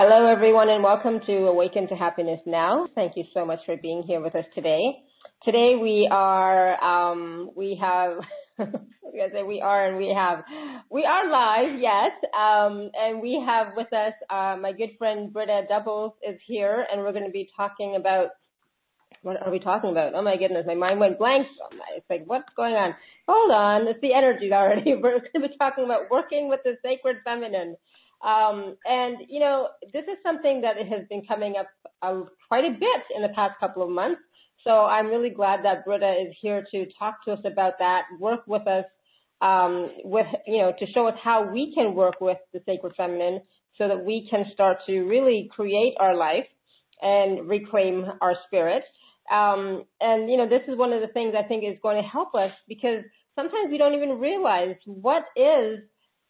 Hello, everyone, and welcome to Awaken to Happiness Now. Thank you so much for being here with us today. Today we are live, yes, and we have with us my good friend Britta Dubbels is here, and we're going to be talking about, what are we talking about? Oh my goodness, my mind went blank. It's like, what's going on? Hold on, it's the energy already. We're going to be talking about working with the sacred feminine. And you know, this is something that it has been coming up quite a bit in the past couple of months. So I'm really glad that Britta is here to talk to us about that, work with us, to show us how we can work with the sacred feminine so that we can start to really create our life and reclaim our spirit. And you know, this is one of the things I think is going to help us, because sometimes we don't even realize what is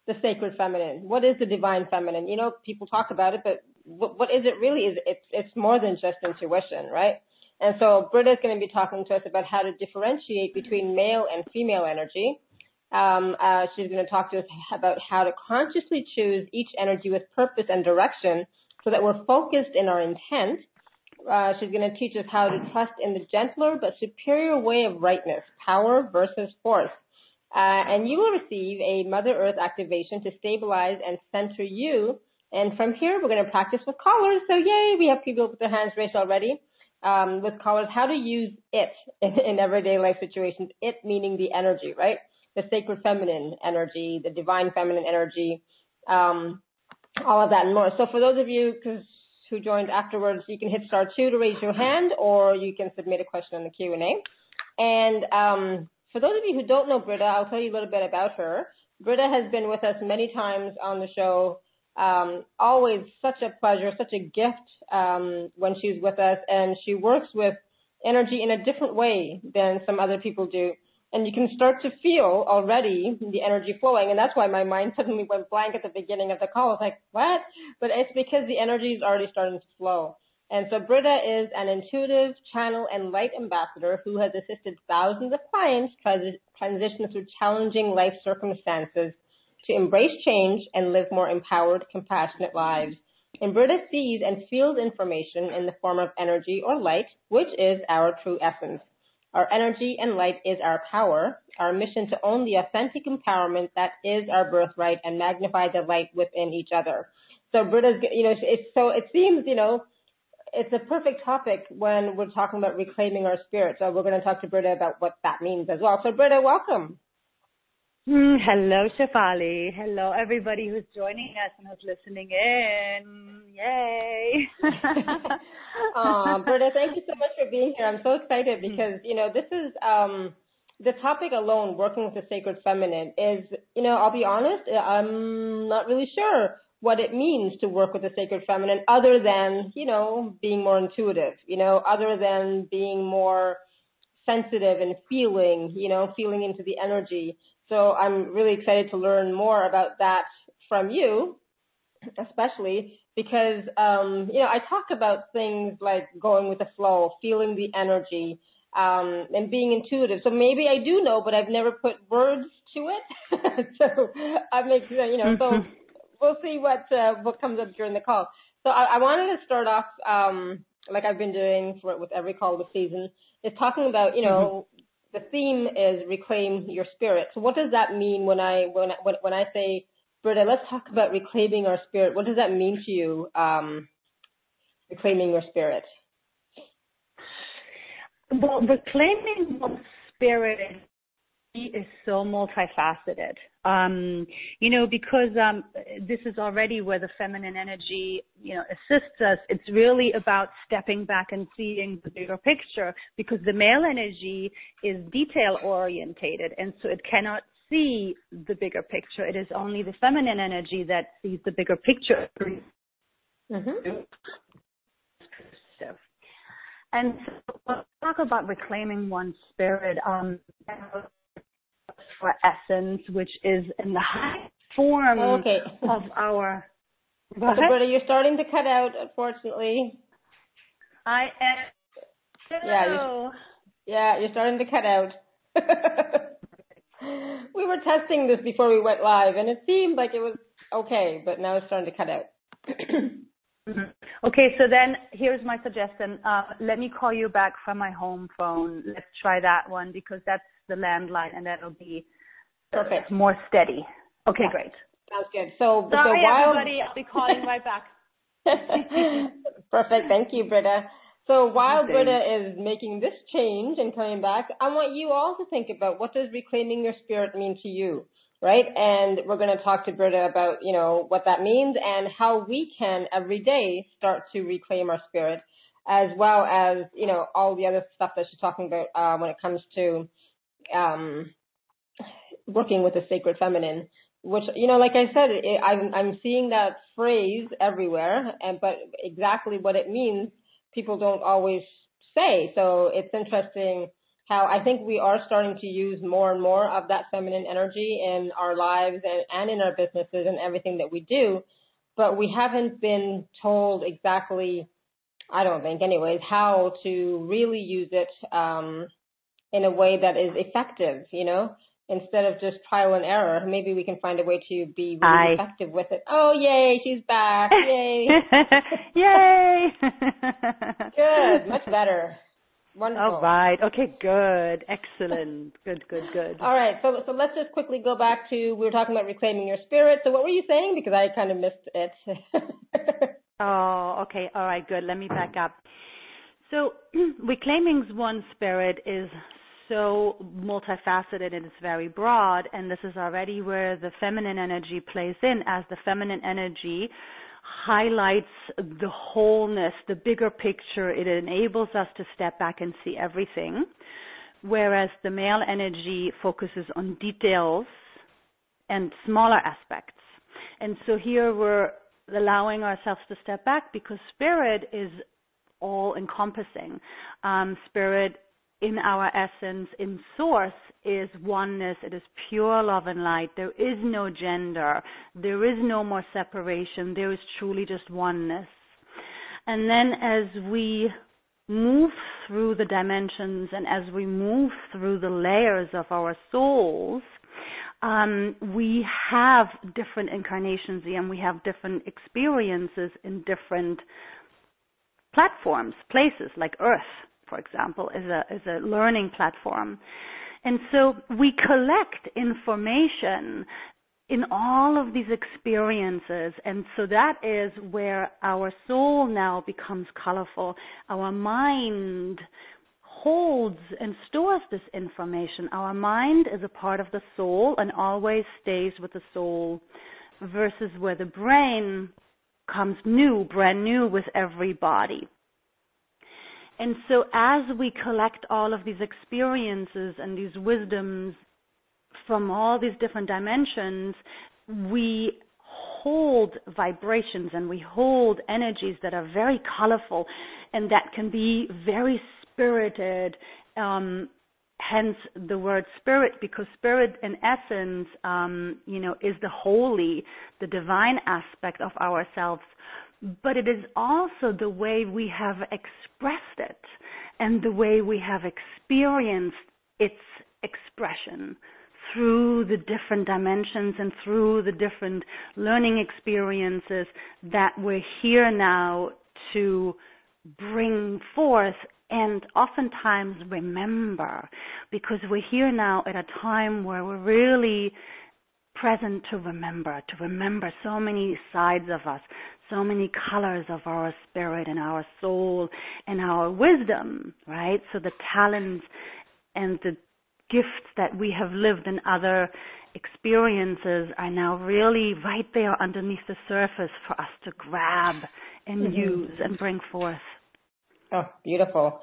the sacred feminine. What is the divine feminine? You know, people talk about it, but what is it really? It's more than just intuition, right? And so Britta is going to be talking to us about how to differentiate between male and female energy. She's going to talk to us about how to consciously choose each energy with purpose and direction so that we're focused in our intent. She's going to teach us how to trust in the gentler but superior way of rightness, power versus force. And you will receive a Mother Earth activation to stabilize and center you. And from here, we're going to practice with callers. So yay, we have people with their hands raised already with callers, how to use it in everyday life situations. It meaning the energy, right? The sacred feminine energy, the divine feminine energy, all of that and more. So for those of you who joined afterwards, you can hit *2 to raise your hand, or you can submit a question on the Q&A. And for those of you who don't know Britta, I'll tell you a little bit about her. Britta has been with us many times on the show. Always such a pleasure, such a gift when she's with us. And she works with energy in a different way than some other people do. And you can start to feel already the energy flowing. And that's why my mind suddenly went blank at the beginning of the call. I was like, what? But it's because the energy is already starting to flow. And so Britta is an intuitive channel and light ambassador who has assisted thousands of clients transition through challenging life circumstances to embrace change and live more empowered, compassionate lives. And Britta sees and feels information in the form of energy or light, which is our true essence. Our energy and light is our power, our mission to own the authentic empowerment that is our birthright and magnify the light within each other. So Britta's, you know, it's a perfect topic when we're talking about reclaiming our spirit. So we're going to talk to Britta about what that means as well. So Britta, welcome. Hello, Shefali. Hello, everybody who's joining us and who's listening in. Yay. Britta, thank you so much for being here. I'm so excited because, you know, this is the topic alone, working with the sacred feminine is, you know, I'll be honest, I'm not really sure what it means to work with the sacred feminine other than, you know, being more intuitive, you know, other than being more sensitive and feeling, you know, feeling into the energy. So I'm really excited to learn more about that from you, especially because, you know, I talk about things like going with the flow, feeling the energy, and being intuitive. So maybe I do know, but I've never put words to it. So I'm, you know, so we'll see what comes up during the call. So I wanted to start off, like I've been doing with every call this season, is talking about, you know, the theme is reclaim your spirit. So what does that mean when I say, Britta, let's talk about reclaiming our spirit? What does that mean to you, reclaiming your spirit? Well, reclaiming your spirit is so multifaceted, you know, because this is already where the feminine energy, you know, assists us. It's really about stepping back and seeing the bigger picture, because the male energy is detail orientated, and so it cannot see the bigger picture. It is only the feminine energy that sees the bigger picture. Mm-hmm. And so we'll talk about reclaiming one's spirit. For essence, which is in the highest form of our. So, Britta, you're starting to cut out, unfortunately. I am. Yeah, you're starting to cut out. We were testing this before we went live, and it seemed like it was okay, but now it's starting to cut out. Mm-hmm. Okay, so then here's my suggestion. Let me call you back from my home phone. Let's try that one because that's the landline and that'll be perfect, more steady. Okay, yeah. Great. Sounds good. So, sorry, everybody, I'll be calling right back. Perfect. Thank you, Britta. So while Britta is making this change and coming back, I want you all to think about what does reclaiming your spirit mean to you, right? And we're going to talk to Britta about, you know, what that means and how we can every day start to reclaim our spirit, as well as, you know, all the other stuff that she's talking about when it comes to working with the sacred feminine. Which, you know, like I said, I'm seeing that phrase everywhere, but exactly what it means, people don't always say. So it's interesting how I think we are starting to use more and more of that feminine energy in our lives and in our businesses and everything that we do, but we haven't been told exactly, I don't think anyways, how to really use it in a way that is effective, you know? Instead of just trial and error, maybe we can find a way to be really effective with it. Oh, yay, she's back. Yay. Yay. Good. Much better. Wonderful. All right. Okay, good. Excellent. Good. All right. So let's just quickly go back to, we were talking about reclaiming your spirit. So what were you saying? Because I kind of missed it. Oh, okay. All right, good. Let me back up. So reclaiming one's spirit is so multifaceted and it's very broad, and this is already where the feminine energy plays in, as the feminine energy highlights the wholeness, the bigger picture. It enables us to step back and see everything, whereas the male energy focuses on details and smaller aspects. And so here we're allowing ourselves to step back because spirit is all-encompassing. Spirit in our essence, in source, is oneness. It is pure love and light. There is no gender. There is no more separation. There is truly just oneness. And then as we move through the dimensions and as we move through the layers of our souls, we have different incarnations and we have different experiences in different platforms, places like Earth, for example, is a learning platform. And so we collect information in all of these experiences. And so that is where our soul now becomes colorful. Our mind holds and stores this information. Our mind is a part of the soul and always stays with the soul, versus where the brain comes brand new with every body. And so as we collect all of these experiences and these wisdoms from all these different dimensions, we hold vibrations and we hold energies that are very colorful and that can be very spirited, hence the word spirit, because spirit in essence, is the holy, the divine aspect of ourselves. But it is also the way we have expressed it and the way we have experienced its expression through the different dimensions and through the different learning experiences that we're here now to bring forth and oftentimes remember, because we're here now at a time where we're really present to remember so many sides of us, so many colors of our spirit and our soul and our wisdom, right? So the talents and the gifts that we have lived in other experiences are now really right there underneath the surface for us to grab and use and bring forth. Oh, beautiful.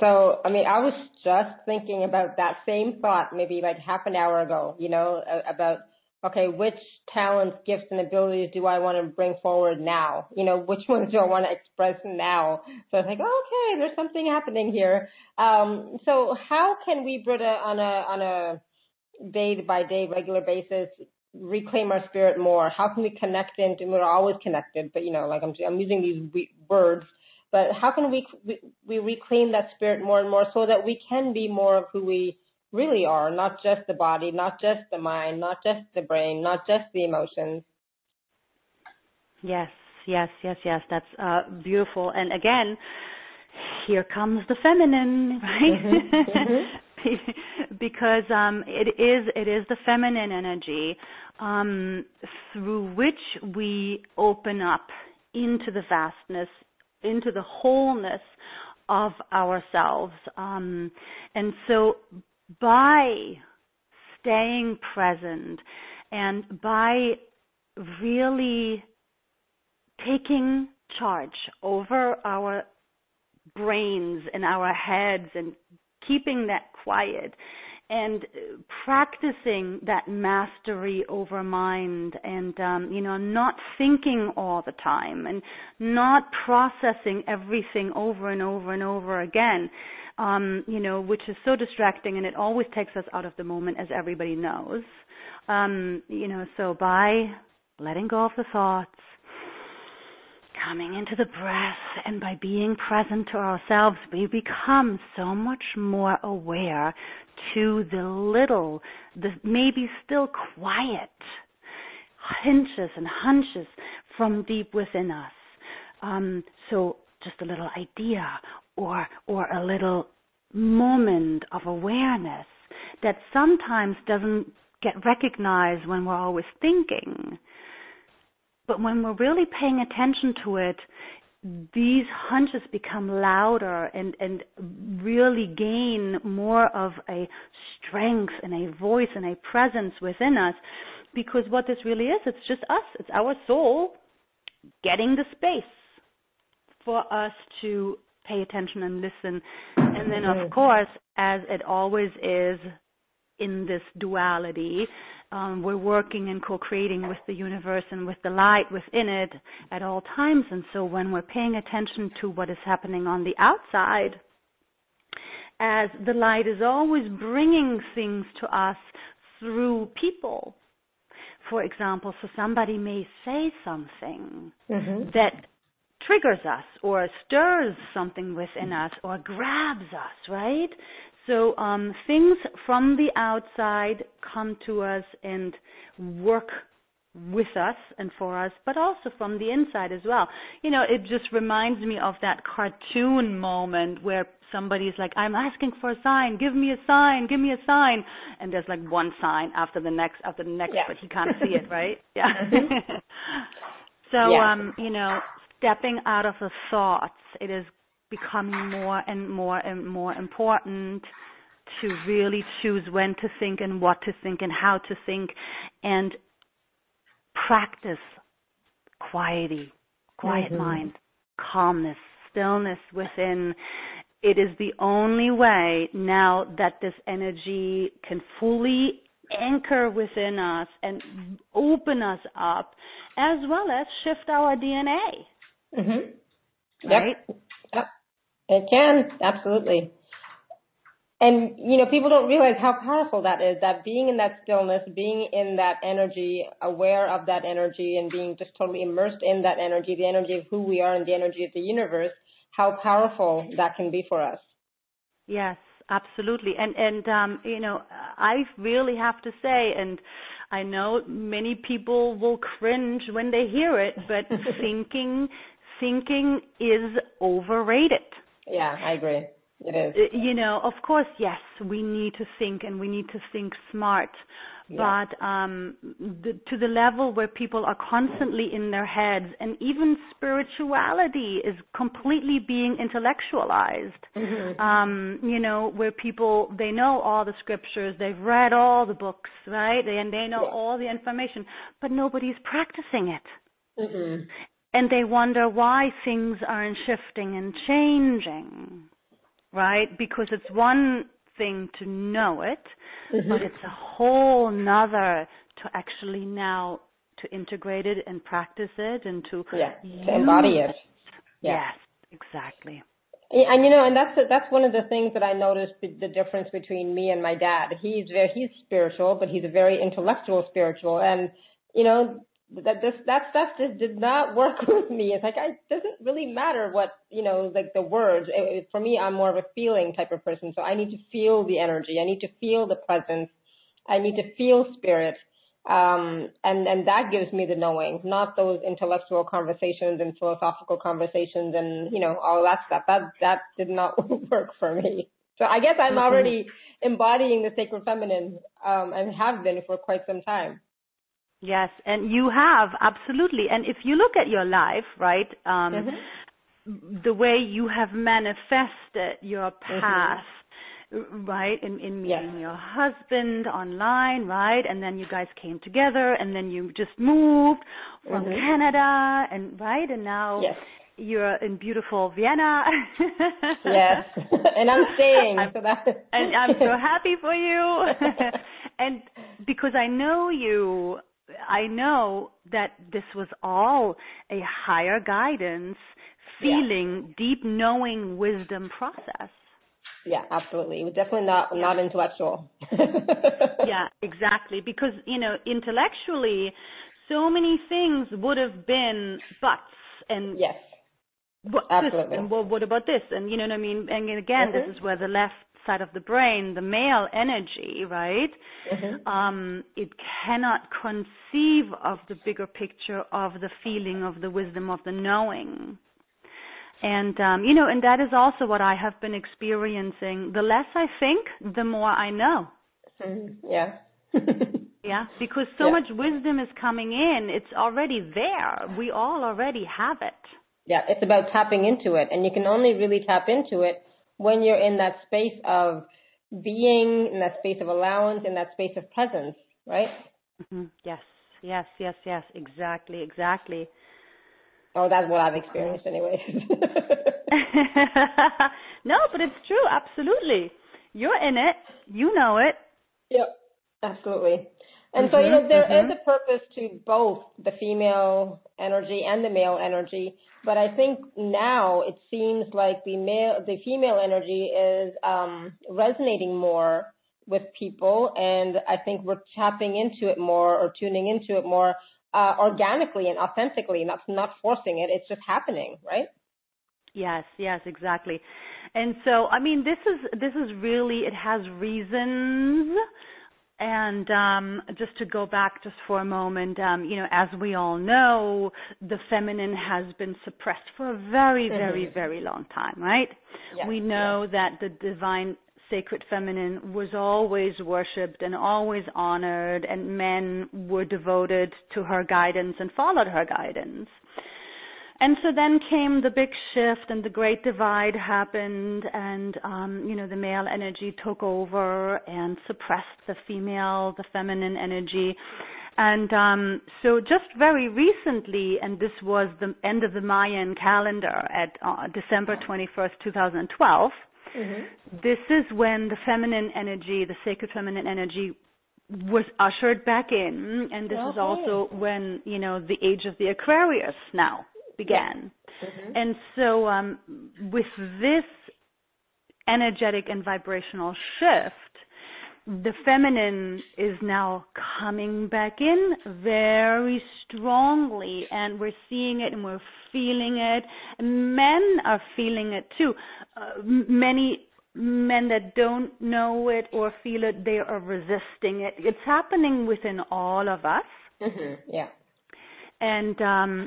So, I mean, I was just thinking about that same thought maybe like half an hour ago, you know, about, okay, which talents, gifts, and abilities do I want to bring forward now? You know, which ones do I want to express now? So it's like, oh, okay, there's something happening here. So how can we, Britta, on a day-by-day regular basis, reclaim our spirit more? How can we connect into, we're always connected, but, you know, like I'm using these words, but how can we reclaim that spirit more and more so that we can be more of who we really are, not just the body, not just the mind, not just the brain, not just the emotions? Yes, yes. That's beautiful. And again, here comes the feminine, right? Because it is the feminine energy through which we open up into the vastness, into the wholeness of ourselves. And so by staying present and by really taking charge over our brains and our heads and keeping that quiet and practicing that mastery over mind and, not thinking all the time and not processing everything over and over and over again, which is so distracting and it always takes us out of the moment, as everybody knows. So by letting go of the thoughts, coming into the breath, and by being present to ourselves, we become so much more aware to the little, the maybe still quiet hinges and hunches from deep within us. So just a little idea or a little moment of awareness that sometimes doesn't get recognized when we're always thinking. But when we're really paying attention to it, these hunches become louder and really gain more of a strength and a voice and a presence within us, because what this really is, it's just us, it's our soul getting the space for us to pay attention and listen. And then, of course, as it always is in this duality, we're working and co-creating with the universe and with the light within it at all times. And so when we're paying attention to what is happening on the outside, as the light is always bringing things to us through people, for example, so somebody may say something that triggers us or stirs something within us or grabs us, right? So things from the outside come to us and work with us and for us, but also from the inside as well. It just reminds me of that cartoon moment where somebody's like, I'm asking for a sign, give me a sign, give me a sign. And there's like one sign after the next, yeah. But he can't see it, right? Yeah. So, yeah. Stepping out of the thoughts, it is becoming more and more and more important to really choose when to think and what to think and how to think, and practice quiet mind, calmness, stillness within. It is the only way now that this energy can fully anchor within us and open us up, as well as shift our DNA. Right? Yep. It can, absolutely. And, people don't realize how powerful that is, that being in that stillness, being in that energy, aware of that energy, and being just totally immersed in that energy, the energy of who we are and the energy of the universe, how powerful that can be for us. Yes, absolutely. And I really have to say, and I know many people will cringe when they hear it, but Thinking is overrated. Yeah, I agree. It is. Of course, yes, we need to think and we need to think smart. Yeah. But to the level where people are constantly in their heads, and even spirituality is completely being intellectualized, where people, they know all the scriptures, they've read all the books, right? And they know all the information, but nobody's practicing it. And they wonder why things aren't shifting and changing, right? Because it's one thing to know it, but it's a whole nother to actually now to integrate it and practice it and to embody it. Yeah. Yes, exactly. And and that's one of the things that I noticed, the difference between me and my dad. He's spiritual, but he's a very intellectual spiritual, and that stuff just did not work with me. It's like, it doesn't really matter what, like the words. For me, I'm more of a feeling type of person. So I need to feel the energy. I need to feel the presence. I need to feel spirit. And that gives me the knowing, not those intellectual conversations and philosophical conversations and, you know, all that stuff. That did not work for me. So I guess I'm already embodying the sacred feminine, and have been for quite some time. Yes. And you have, absolutely. And if you look at your life, right, the way you have manifested your past, right, in meeting your husband online, right, and then you guys came together, and then you just moved from Canada, and right, and now you're in beautiful Vienna. Yes, and I'm staying. And I'm so happy for you. And because I know you, I know that this was all a higher guidance, feeling, deep knowing, wisdom process. Yeah, absolutely. We're definitely not intellectual. Yeah, exactly. Because, you know, intellectually, so many things would have been buts and what absolutely. This, and what about this? And you know what I mean? And again, this is where the left side of the brain, the male energy, right? It cannot conceive of the bigger picture of the feeling, of the wisdom, of the knowing. And, you know, and that is also what I have been experiencing. The less I think, the more I know. Yeah. Yeah, because so much wisdom is coming in. It's already there. We all already have it. Yeah, it's about tapping into it. And you can only really tap into it when you're in that space of being, in that space of allowance, in that space of presence, right? Yes. Exactly. Oh, that's what I've experienced anyway. No, but it's true. Absolutely. You're in it. You know it. Yep, absolutely. And so, you know, there is a purpose to both the female energy and the male energy. But I think now it seems like the female energy is resonating more with people. And I think we're tapping into it more or tuning into it more. Organically and authentically, not forcing it. It's just happening, right? Yes, exactly. And so, I mean, this is really, it has reasons. And just to go back just for a moment, you know, as we all know, the feminine has been suppressed for a very, very, very long time, right? Yes, we know that the divine sacred feminine was always worshipped and always honored, and men were devoted to her guidance and followed her guidance. And so then came the big shift and the great divide happened, and, you know, the male energy took over and suppressed the feminine energy. And so just very recently, and this was the end of the Mayan calendar at December 21st, 2012, this is when the feminine energy, the sacred feminine energy, was ushered back in. And this is also when, you know, the age of the Aquarius now began. And so with this energetic and vibrational shift, the feminine is now coming back in very strongly, and we're seeing it and we're feeling it. Men are feeling it too. Many men that don't know it or feel it, they are resisting it. It's happening within all of us. Yeah. And,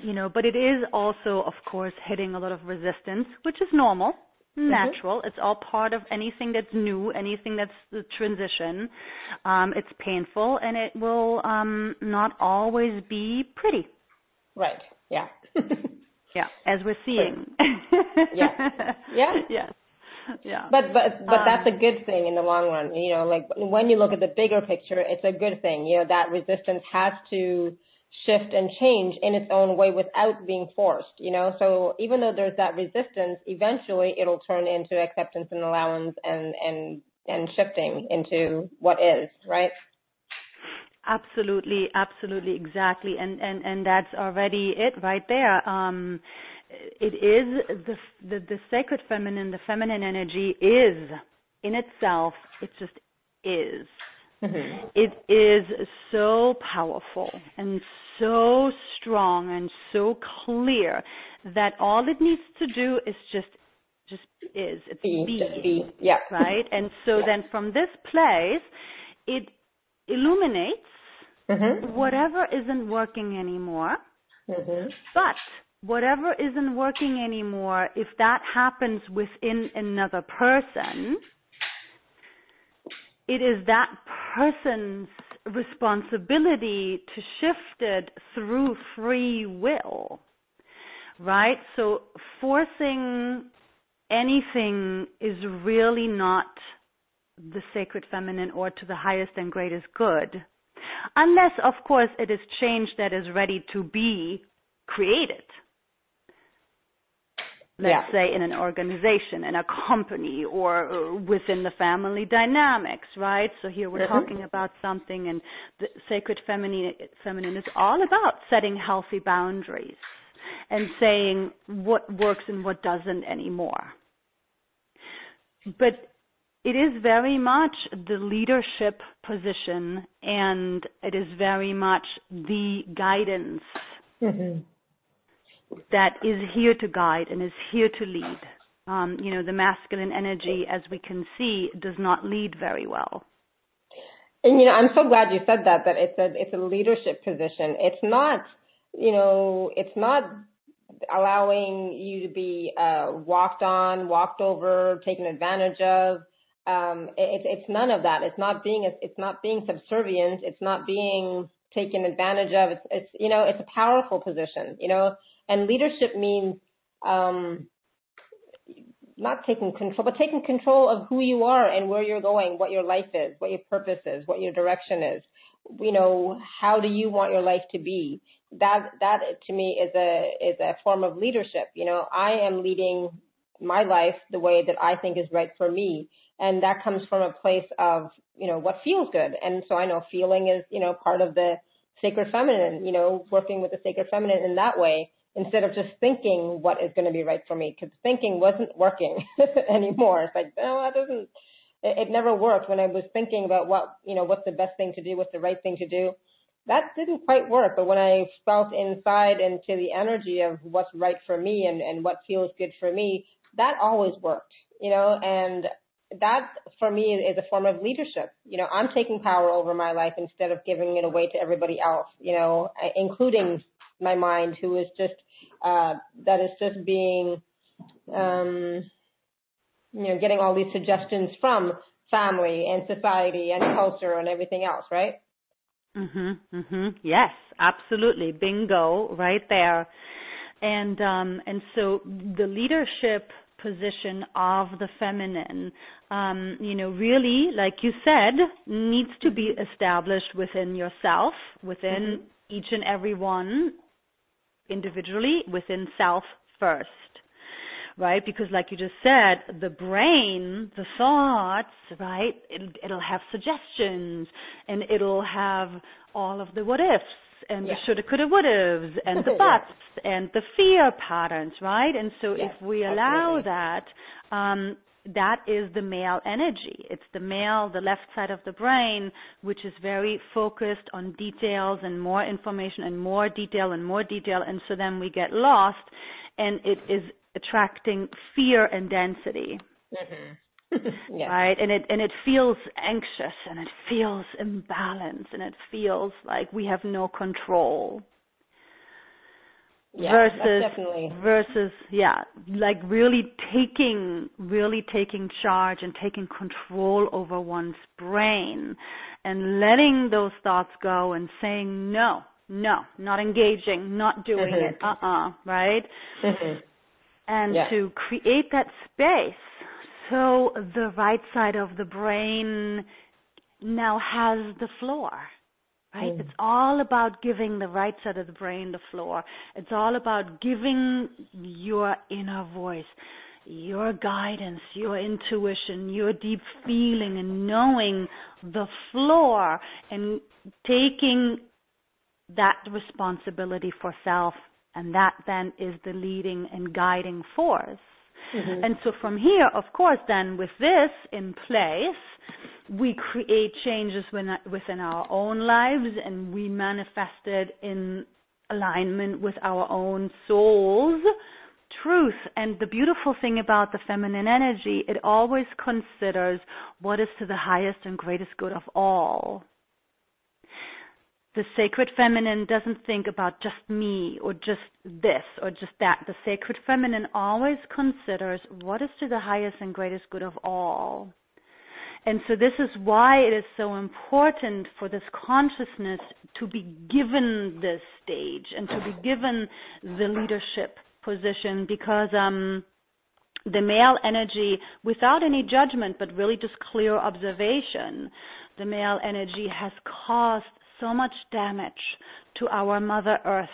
you know, but it is also, of course, hitting a lot of resistance, which is normal, natural. It's all part of anything that's new, anything that's the transition. It's painful, and it will not always be pretty. Right, yeah. Yeah, as we're seeing. Yeah. But that's a good thing in the long run. You know, like when you look at the bigger picture, it's a good thing. You know, that resistance has to shift and change in its own way without being forced, you know. So even though there's that resistance, eventually it'll turn into acceptance and allowance and shifting into what is, right? Absolutely, exactly. And that's already it right there. It is the sacred feminine, the feminine energy is in itself, it just is. It is so powerful and so strong and so clear that all it needs to do is just is. It's be. Yeah. Right? And so then from this place, it illuminates Mm-hmm. Whatever isn't working anymore. Mm-hmm. But whatever isn't working anymore, if that happens within another person, it is that person's responsibility to shift it through free will, right? So forcing anything is really not the sacred feminine or to the highest and greatest good, unless, of course, it is change that is ready to be created. Let's say in an organization, in a company, or within the family dynamics, right? So here we're mm-hmm. talking about something, and the sacred feminine is all about setting healthy boundaries and saying what works and what doesn't anymore. But it is very much the leadership position, and it is very much the guidance mm-hmm. that is here to guide and is here to lead. The masculine energy, as we can see, does not lead very well. And, I'm so glad you said that it's a leadership position. It's not, it's not allowing you to be walked on, walked over, taken advantage of. It's none of that. It's not being subservient. It's not being taken advantage of. It's a powerful position, and leadership means not taking control, but taking control of who you are and where you're going, what your life is, what your purpose is, what your direction is. How do you want your life to be? That to me is a form of leadership. I am leading my life the way that I think is right for me, and that comes from a place of what feels good. And so I know feeling is part of the sacred feminine. Working with the sacred feminine in that way, instead of just thinking what is going to be right for me, because thinking wasn't working anymore. It's like, no, that doesn't, it never worked. When I was thinking about what, what's the best thing to do, what's the right thing to do, that didn't quite work. But when I felt inside into the energy of what's right for me and what feels good for me, that always worked, and that for me is a form of leadership. I'm taking power over my life instead of giving it away to everybody else, including my mind, who is just being getting all these suggestions from family and society and culture and everything else, right? Mm-hmm, mm-hmm. Yes, absolutely. Bingo, right there. And so the leadership position of the feminine, really, like you said, needs to be established within yourself, within mm-hmm. each and every one individually, within self first, right? Because like you just said, the brain, the thoughts, right, it'll have suggestions, and it'll have all of the what ifs, and the shoulda, coulda, would've, and the buts, and the fear patterns, right? And so if we allow that, that is the male energy. It's the male, the left side of the brain, which is very focused on details and more information and more detail and more detail. And so then we get lost, and it is attracting fear and density. Mm-hmm. Yeah. Right, and it feels anxious, and it feels imbalanced, and it feels like we have no control. Yeah, versus like really taking charge and taking control over one's brain, and letting those thoughts go and saying no, not engaging, not doing mm-hmm. it, right, mm-hmm. and to create that space. So the right side of the brain now has the floor, right? Mm. It's all about giving the right side of the brain the floor. It's all about giving your inner voice, your guidance, your intuition, your deep feeling and knowing the floor, and taking that responsibility for self. And that then is the leading and guiding force. Mm-hmm. And so from here, of course, then with this in place, we create changes within our own lives, and we manifest it in alignment with our own soul's truth. And the beautiful thing about the feminine energy, it always considers what is to the highest and greatest good of all. The sacred feminine doesn't think about just me or just this or just that. The sacred feminine always considers what is to the highest and greatest good of all. And so this is why it is so important for this consciousness to be given this stage and to be given the leadership position, because the male energy, without any judgment but really just clear observation, the male energy has caused so much damage to our Mother Earth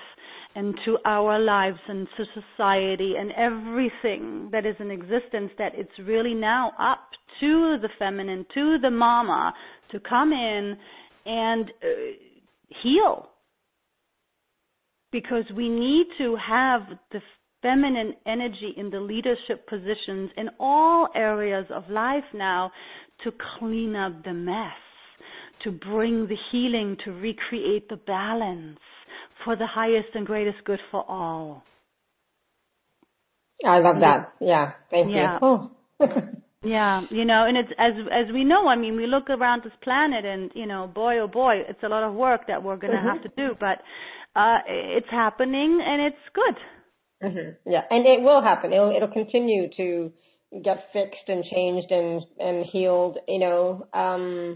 and to our lives and to society and everything that is in existence, that it's really now up to the feminine, to the mama, to come in and heal. Because we need to have the feminine energy in the leadership positions in all areas of life now to clean up the mess, to bring the healing, to recreate the balance for the highest and greatest good for all. I love that. Yeah. Thank you. Oh. Yeah. You know, and it's, as we know, I mean, we look around this planet and, you know, boy, oh boy, it's a lot of work that we're going to have to do, but it's happening and it's good. Mm-hmm. Yeah. And it will happen. It'll continue to get fixed and changed and healed, you know,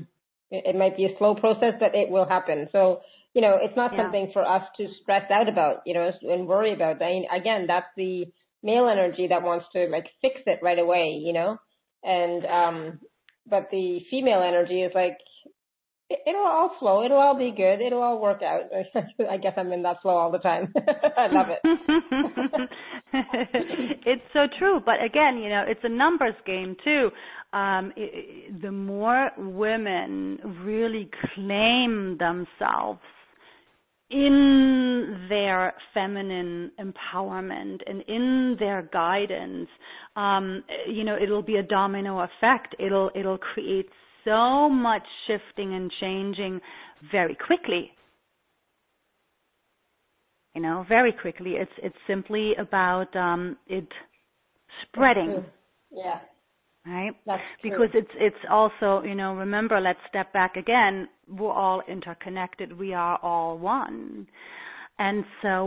it might be a slow process, but it will happen. So, you know, it's not something for us to stress out about, you know, and worry about. I mean, again, that's the male energy that wants to like fix it right away, you know, and, but the female energy is like, it'll all flow. It'll all be good. It'll all work out. I guess I'm in that flow all the time. I love it. It's so true. But again, you know, it's a numbers game too. The more women really claim themselves in their feminine empowerment and in their guidance, you know, it'll be a domino effect. It'll create so much shifting and changing very quickly. You know, very quickly. It's simply about it spreading. Yeah. Right? That's true. Because it's also, you know, remember, let's step back again. We're all interconnected. We are all one. And so,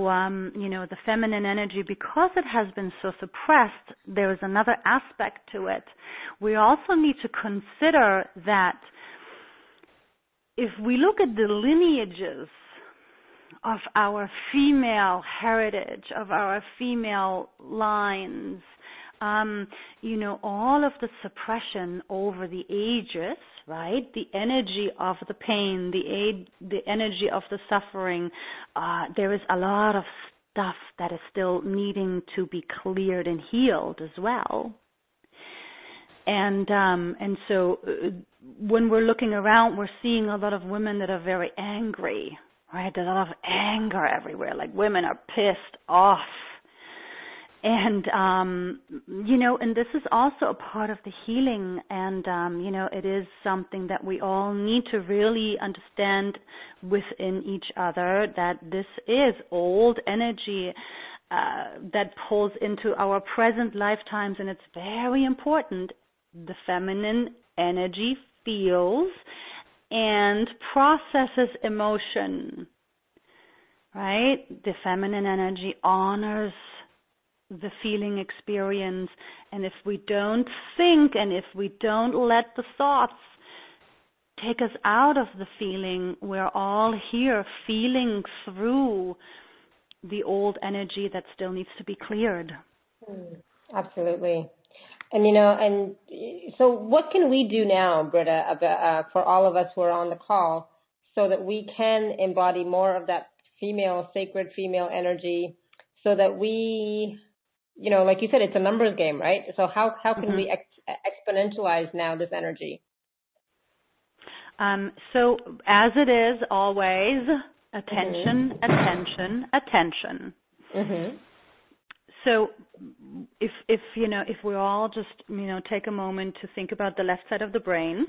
you know, the feminine energy, because it has been so suppressed, there is another aspect to it. We also need to consider that if we look at the lineages of our female heritage, of our female lines, you know, all of the suppression over the ages, right? The energy of the pain, the energy of the suffering. There is a lot of stuff that is still needing to be cleared and healed as well. And so when we're looking around, we're seeing a lot of women that are very angry, right? There's a lot of anger everywhere. Like women are pissed off. And, you know, and this is also a part of the healing, and, you know, it is something that we all need to really understand within each other, that this is old energy that pulls into our present lifetimes, and it's very important. The feminine energy feels and processes emotion, right? The feminine energy honors the feeling experience, and if we don't think and if we don't let the thoughts take us out of the feeling, we're all here feeling through the old energy that still needs to be cleared. Absolutely. And, you know, and so what can we do now, Britta, for all of us who are on the call, so that we can embody more of that female, sacred female energy, so that we, you know, like you said, it's a numbers game, right? So how can we exponentialize now this energy? So as it is always, attention, attention, attention. Mm-hmm. So if you know, if we all just, you know, take a moment to think about the left side of the brain.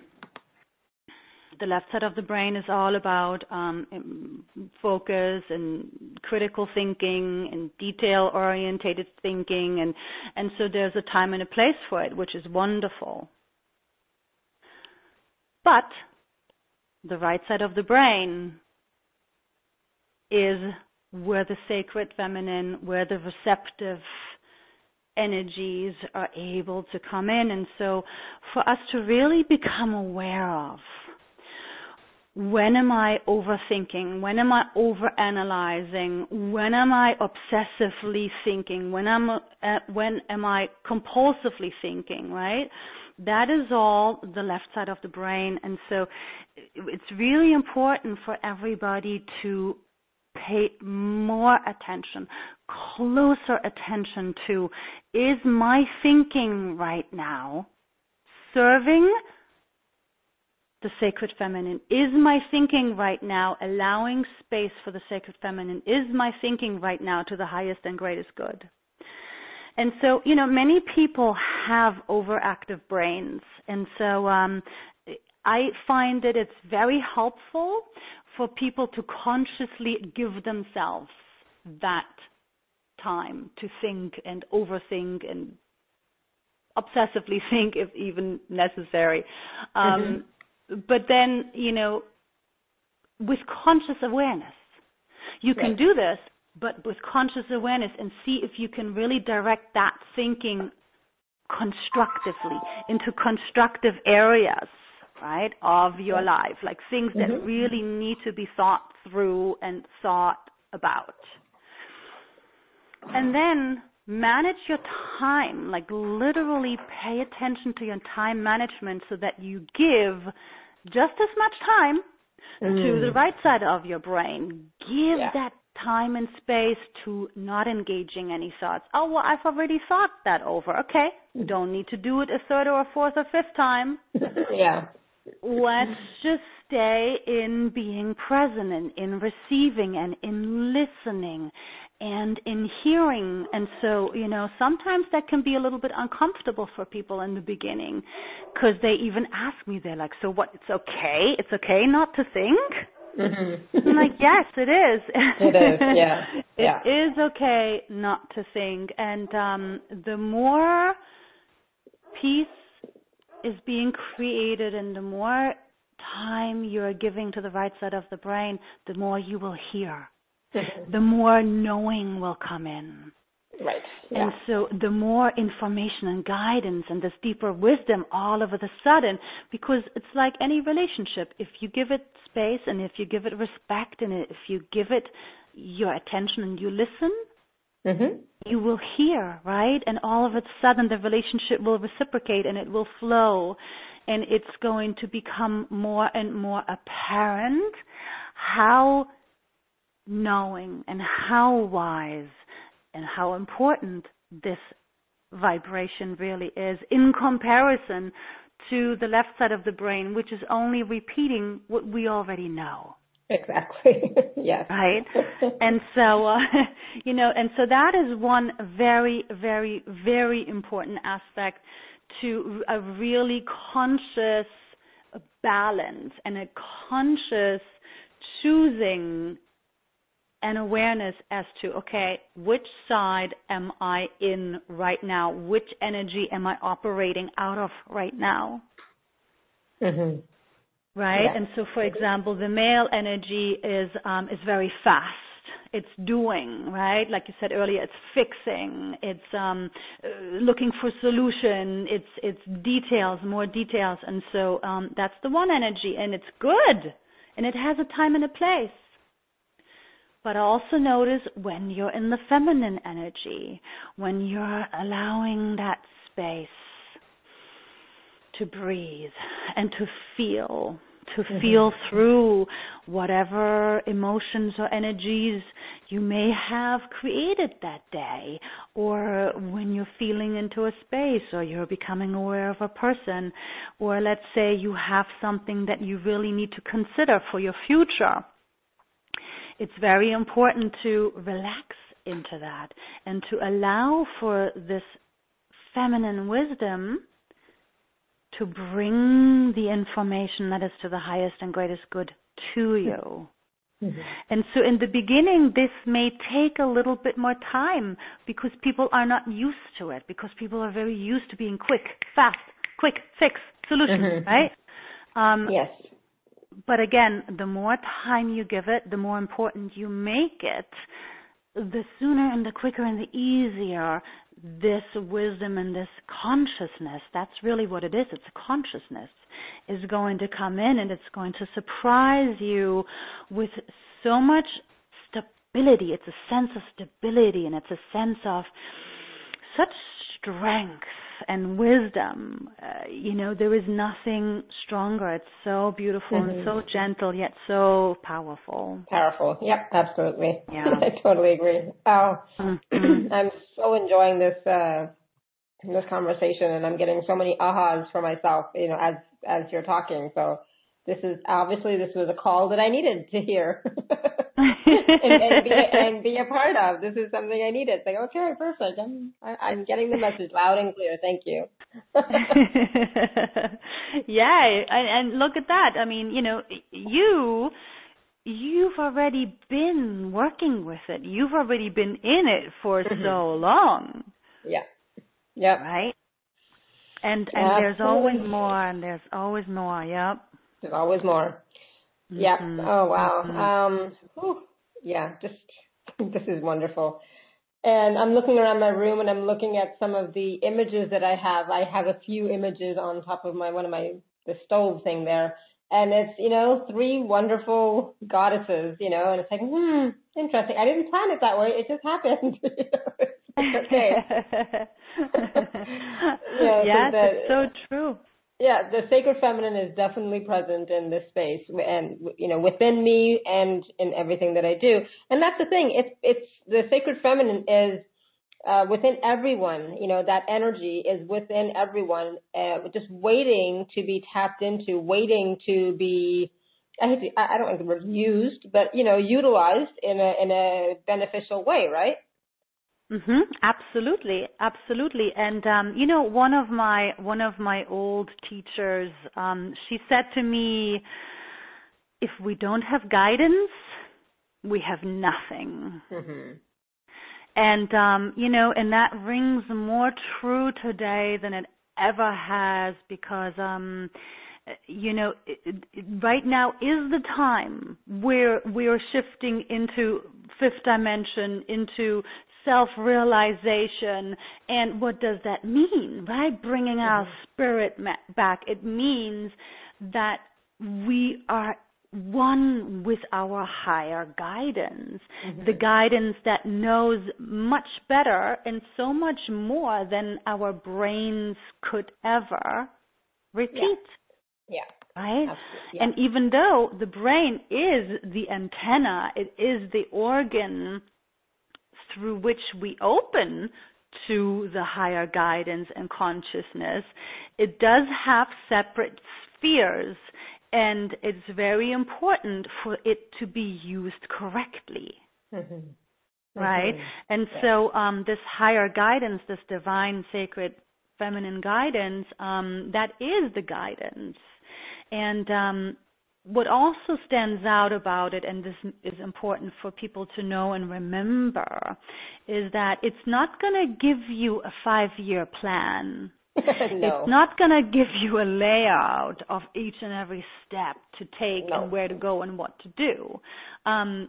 The left side of the brain is all about focus and critical thinking and detail-orientated thinking. And so there's a time and a place for it, which is wonderful. But the right side of the brain is where the sacred feminine, where the receptive energies are able to come in. And so for us to really become aware of, when am I overthinking? When am I overanalyzing? When am I obsessively thinking? When am I compulsively thinking, right? That is all the left side of the brain. And so it's really important for everybody to pay more attention, closer attention to, is my thinking right now serving the sacred feminine? Is my thinking right now allowing space for the sacred feminine? Is my thinking right now to the highest and greatest good? And so, you know, many people have overactive brains. And so I find that it's very helpful for people to consciously give themselves that time to think and overthink and obsessively think if even necessary. But then, you know, with conscious awareness, you can do this, but with conscious awareness, and see if you can really direct that thinking constructively into constructive areas, right, of your life, like things that really need to be thought through and thought about. And then manage your time, like literally pay attention to your time management so that you give just as much time to the right side of your brain. Give that time and space to not engaging any thoughts. Oh, well, I've already thought that over. Okay, don't need to do it a third or a fourth or fifth time. Let's just stay in being present and in receiving and in listening and in hearing. And so, you know, sometimes that can be a little bit uncomfortable for people in the beginning, because they even ask me, they're like, so what, it's okay not to think? I'm like, yes, it is. It is, It is okay not to think. And the more peace is being created and the more time you're giving to the right side of the brain, the more you will hear. The more knowing will come in. Right. Yeah. And so the more information and guidance and this deeper wisdom all of a sudden, because it's like any relationship. If you give it space and if you give it respect and if you give it your attention and you listen, you will hear, right? And all of a sudden the relationship will reciprocate and it will flow, and it's going to become more and more apparent how knowing and how wise and how important this vibration really is in comparison to the left side of the brain, which is only repeating what we already know. Exactly. Yes. Right? And so, you know, and so that is one very, very, very important aspect to a really conscious balance and a conscious choosing and awareness as to, okay, which side am I in right now? Which energy am I operating out of right now? Right? And so, for example, the male energy is very fast. It's doing, right? Like you said earlier, it's fixing. It's looking for solution. It's details, more details. And so that's the one energy, and it's good, and it has a time and a place. But also notice when you're in the feminine energy, when you're allowing that space to breathe and to feel through whatever emotions or energies you may have created that day, or when you're feeling into a space or you're becoming aware of a person, or let's say you have something that you really need to consider for your future. It's very important to relax into that and to allow for this feminine wisdom to bring the information that is to the highest and greatest good to you. And so in the beginning, this may take a little bit more time because people are not used to it, because people are very used to being quick, fast, quick, fix, solution, right? Yes. But again, the more time you give it, the more important you make it, the sooner and the quicker and the easier this wisdom and this consciousness, that's really what it is, it's a consciousness, is going to come in, and it's going to surprise you with so much stability. It's a sense of stability, and it's a sense of such strength and wisdom. There is nothing stronger. It's so beautiful and so gentle, yet so powerful. Powerful. Yep, absolutely. Yeah. I totally agree. Oh, I'm so enjoying this conversation, and I'm getting so many ahas for myself, as you're talking. So this was a call that I needed to hear and be a part of. This is something I needed. It's like, okay, perfect. I'm getting the message loud and clear. Thank you. Yeah. And look at that. I mean, you've already been working with it. You've already been in it for so long. Yeah. Yeah. Right. And there's always more, and there's always more. Yep. There's always more. Yep. Mm-hmm. Oh, wow. This is wonderful. And I'm looking around my room, and I'm looking at some of the images that I have. I have a few images on top of the stove thing there. And it's, three wonderful goddesses, and it's like, interesting. I didn't plan it that way. It just happened. Okay. Yes, it's so true. Yeah, the sacred feminine is definitely present in this space, and within me and in everything that I do. And that's the thing; it's the sacred feminine is within everyone. That energy is within everyone, just waiting to be tapped into, waiting to be. I don't like the word used, but utilized in a beneficial way, right? Mm-hmm. Absolutely, absolutely. And one of my old teachers, she said to me, "If we don't have guidance, we have nothing." Mm-hmm. And and that rings more true today than it ever has, because right now is the time where we are shifting into fifth dimension, into self-realization. And what does that mean, right? Bringing our spirit back. It means that we are one with our higher guidance, the guidance that knows much better and so much more than our brains could ever repeat. Yeah. Right? Yeah. And even though the brain is the antenna, it is the organ through which we open to the higher guidance and consciousness, it does have separate spheres, and it's very important for it to be used correctly. Right? And so this higher guidance, this divine, sacred, feminine guidance, that is the guidance. And what also stands out about it, and this is important for people to know and remember, is that it's not going to give you a 5-year plan. No. It's not going to give you a layout of each and every step to take and where to go and what to do.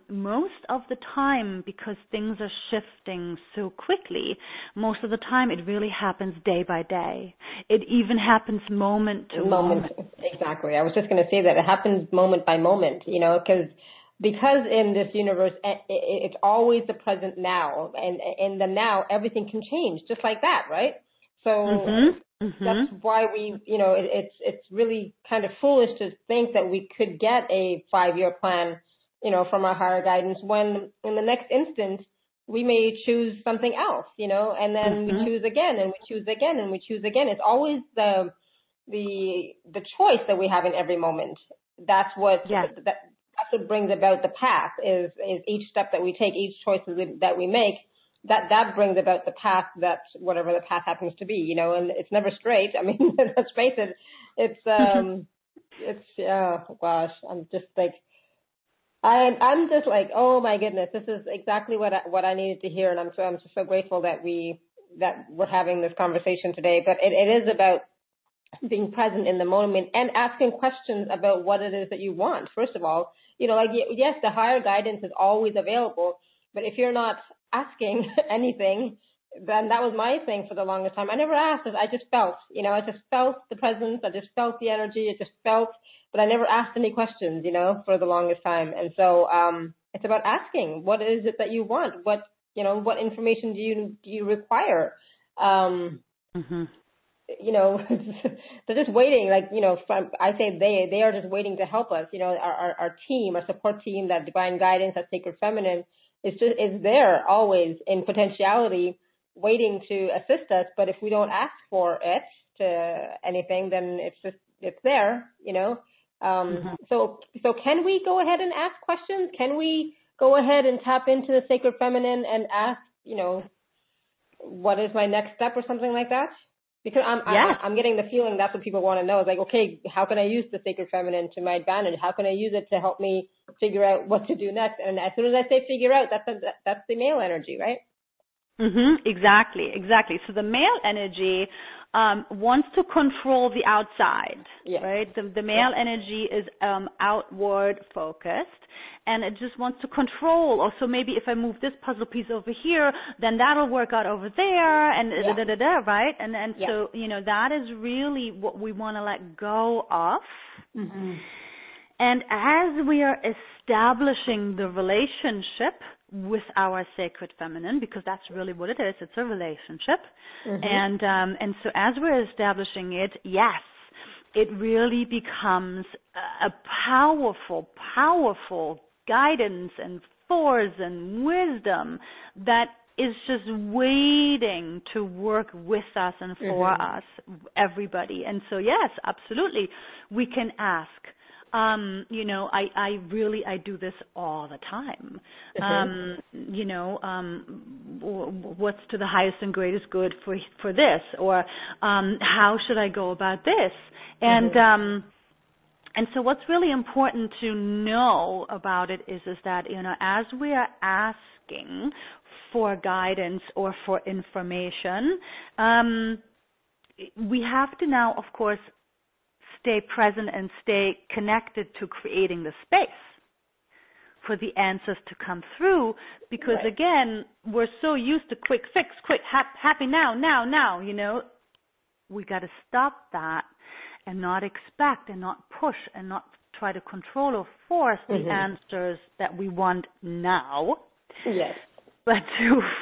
Most of the time, because things are shifting so quickly, most of the time it really happens day by day. It even happens moment to moment. Exactly. I was just going to say that it happens moment by moment, because in this universe, it's always the present now. And in the now, everything can change just like that, right? So that's why we, it's really kind of foolish to think that we could get a 5-year plan, from our higher guidance, when in the next instance we may choose something else, and then we choose again, and we choose again, and we choose again. It's always the choice that we have in every moment. That's what that's what brings about the path is each step that we take, each choice that we make. That brings about the path, that whatever the path happens to be, and it's never straight. I mean, let's face it, I'm just like, oh my goodness, this is exactly what I needed to hear, and I'm so grateful that we're having this conversation today. But it is about being present in the moment and asking questions about what it is that you want. First of all, you know, like, yes, the higher guidance is always available, but if you're not asking anything, then that was my thing for the longest time. I never asked. I just felt, you know, I just felt the presence. I just felt the energy. I just felt, but I never asked any questions, you know, for the longest time. And so it's about asking, what is it that you want? What, you know, what information do you require? You know, they're just waiting, like, you know, I say they are just waiting to help us. You know, our team, our support team, that divine guidance, that sacred feminine is there always in potentiality, waiting to assist us. But if we don't ask for it to anything, then it's there, you know. So can we go ahead and ask questions? Can we go ahead and tap into the sacred feminine and ask, you know, what is my next step or something like that? Because I'm getting the feeling that's what people want to know. It's like, okay, how can I use the sacred feminine to my advantage? How can I use it to help me figure out what to do next? And as soon as I say figure out, that's the male energy, right? Exactly. So the male energy wants to control the outside, right? The male energy is outward focused, and it just wants to control. Or so maybe if I move this puzzle piece over here, then that'll work out over there, and right? And so, you know, that is really what we want to let go of. And as we are establishing the relationship with our sacred feminine, because that's really what it is, it's a relationship, and so as we're establishing it, it really becomes a powerful guidance and force and wisdom that is just waiting to work with us and for us, everybody. And so yes, absolutely, we can ask. You know, I do this all the time. You know, what's to the highest and greatest good for this, or how should I go about this? And and so what's really important to know about it is that, you know, as we are asking for guidance or for information, we have to now, of course, stay present and stay connected to creating the space for the answers to come through, because again, we're so used to quick fix, quick happy now, you know. We got to stop that and not expect and not push and not try to control or force the answers that we want now, but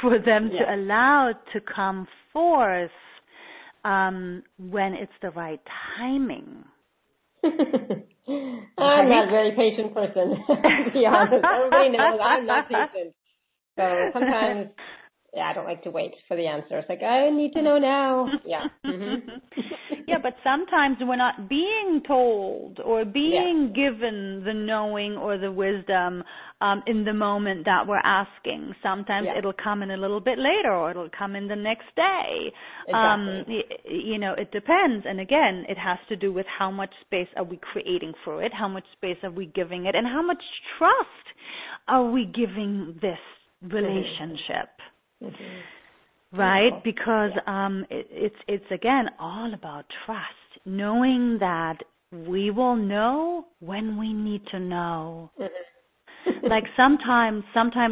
for them to allow to come forth when it's the right timing. I'm not a very patient person, to be honest. Everybody knows I'm not patient. So sometimes, I don't like to wait for the answer. It's like, I need to know now. Yeah, but sometimes we're not being told or being given the knowing or the wisdom in the moment that we're asking. Sometimes it'll come in a little bit later, or it'll come in the next day. Exactly. You know, it depends. And again, it has to do with how much space are we creating for it, how much space are we giving it, and how much trust are we giving this relationship, right? Because it's again all about trust, knowing that we will know when we need to know. Like sometimes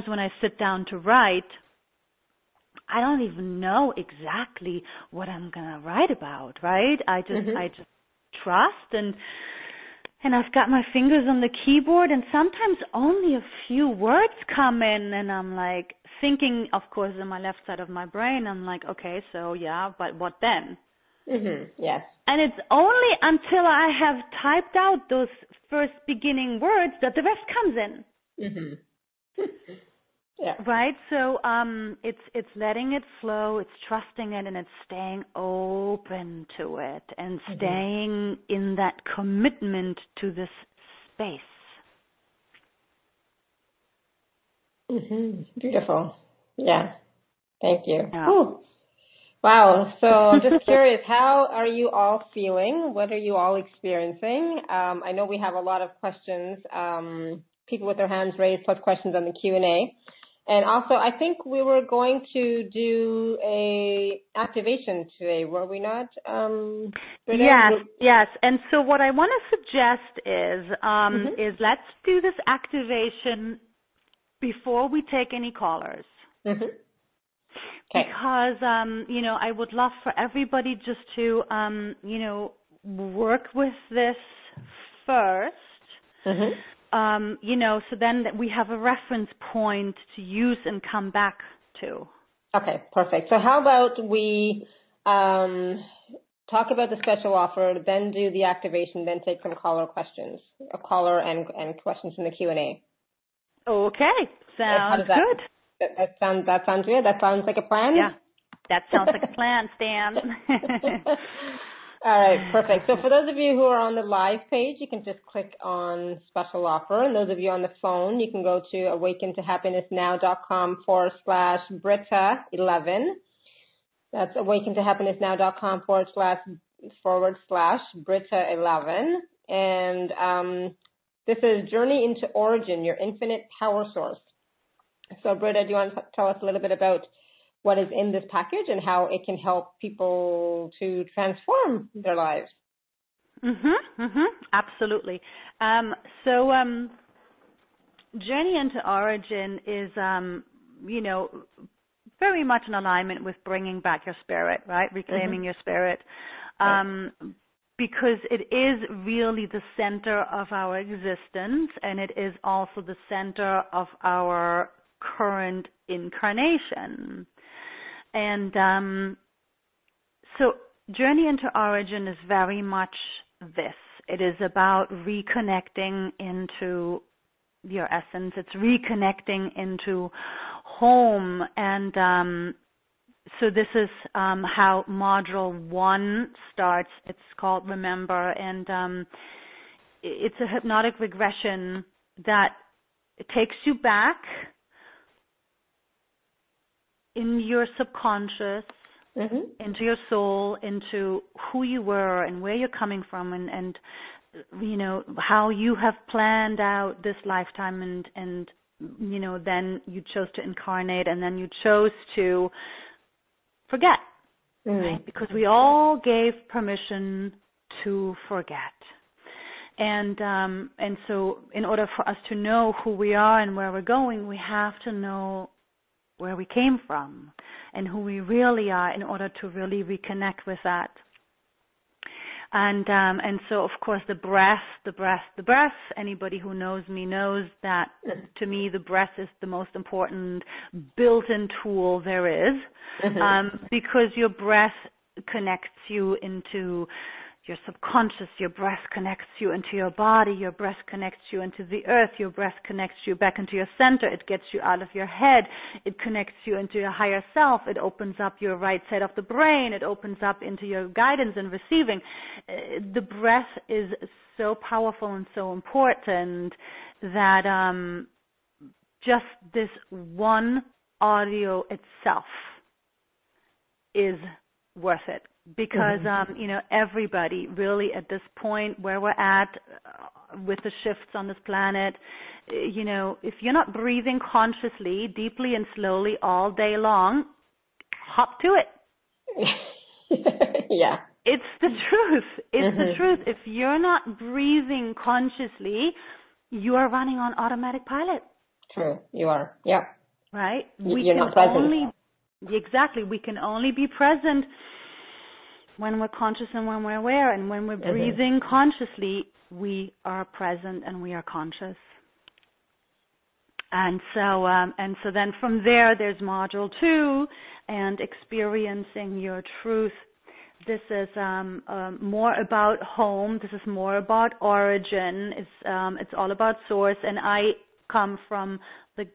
when I sit down to write, I don't even know exactly what I'm gonna write about, right? I just trust, and I've got my fingers on the keyboard, and sometimes only a few words come in, and I'm like thinking, of course, in my left side of my brain, I'm like, okay, so yeah, but what then? Yes. And it's only until I have typed out those first beginning words that the rest comes in. Yeah. Right? So it's letting it flow, it's trusting it, and it's staying open to it and staying in that commitment to this space. Beautiful. Yeah. Thank you. Yeah. Ooh. Wow. So I'm just curious, how are you all feeling? What are you all experiencing? I know we have a lot of questions, people with their hands raised plus questions on the Q&A. And also, I think we were going to do a activation today, were we not? Yes. And so what I want to suggest is let's do this activation before we take any callers. Mm-hmm. Okay. Because, I would love for everybody just to, work with this first. Mm-hmm. So then we have a reference point to use and come back to. Okay, perfect. So how about we talk about the special offer, then do the activation, then take some caller questions, a caller and questions in the Q&A. Okay, sounds good. That sounds good. That sounds like a plan. Yeah, that sounds like a plan, Stan. All right, perfect. So for those of you who are on the live page, you can just click on special offer. And those of you on the phone, you can go to awakentohappinessnow.com/Britta11. That's awakentohappinessnow.com/Britta11. And this is Journey into Origin, your infinite power source. So Britta, do you want to tell us a little bit about what is in this package and how it can help people to transform their lives? Absolutely. Journey into Origin is, very much in alignment with bringing back your spirit, right? Reclaiming your spirit, because it is really the center of our existence, and it is also the center of our current incarnation. And so Journey into Origin is very much this. It is about reconnecting into your essence. It's reconnecting into home. And so this is how Module 1 starts. It's called Remember. And it's a hypnotic regression that takes you back in your subconscious, into your soul, into who you were and where you're coming from, and how you have planned out this lifetime, and then you chose to incarnate, and then you chose to forget, right? Because we all gave permission to forget. And so in order for us to know who we are and where we're going, we have to know where we came from and who we really are in order to really reconnect with that. And so, of course, the breath, anybody who knows me knows that to me the breath is the most important built-in tool there is, because your breath connects you into your subconscious, your breath connects you into your body, your breath connects you into the earth, your breath connects you back into your center, it gets you out of your head, it connects you into your higher self, it opens up your right side of the brain, it opens up into your guidance and receiving. The breath is so powerful and so important that just this one audio itself is worth it. Because, everybody really at this point where we're at with the shifts on this planet, if you're not breathing consciously, deeply and slowly all day long, hop to it. Yeah. It's the truth. It's the truth. If you're not breathing consciously, you are running on automatic pilot. True. You are. Yeah. Right? You're not present. We can only be present when we're conscious and when we're aware, and when we're breathing consciously, we are present and we are conscious. And so then from there's Module 2 and experiencing your truth. This is more about home. This is more about origin. It's all about source. And I come from the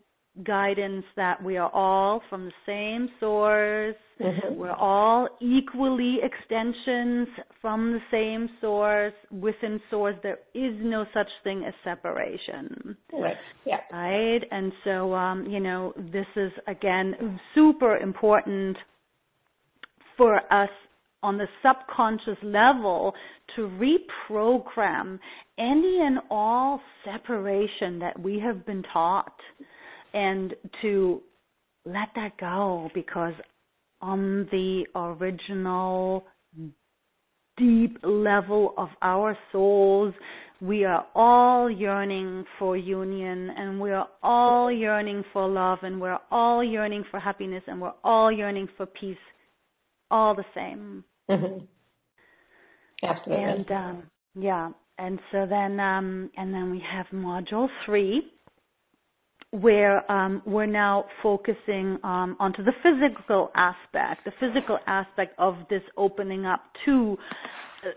guidance that we are all from the same source. We're all equally extensions from the same source. Within source, there is no such thing as separation. Right. Yeah. Right. And so, this is again super important for us on the subconscious level to reprogram any and all separation that we have been taught. and to let that go, because on the original deep level of our souls, we are all yearning for union, and we are all yearning for love, and we're all yearning for happiness, and we're all yearning for peace, all the same. Mm-hmm. Absolutely. And so then we have module 3, where we're now focusing onto the physical aspect of this opening up to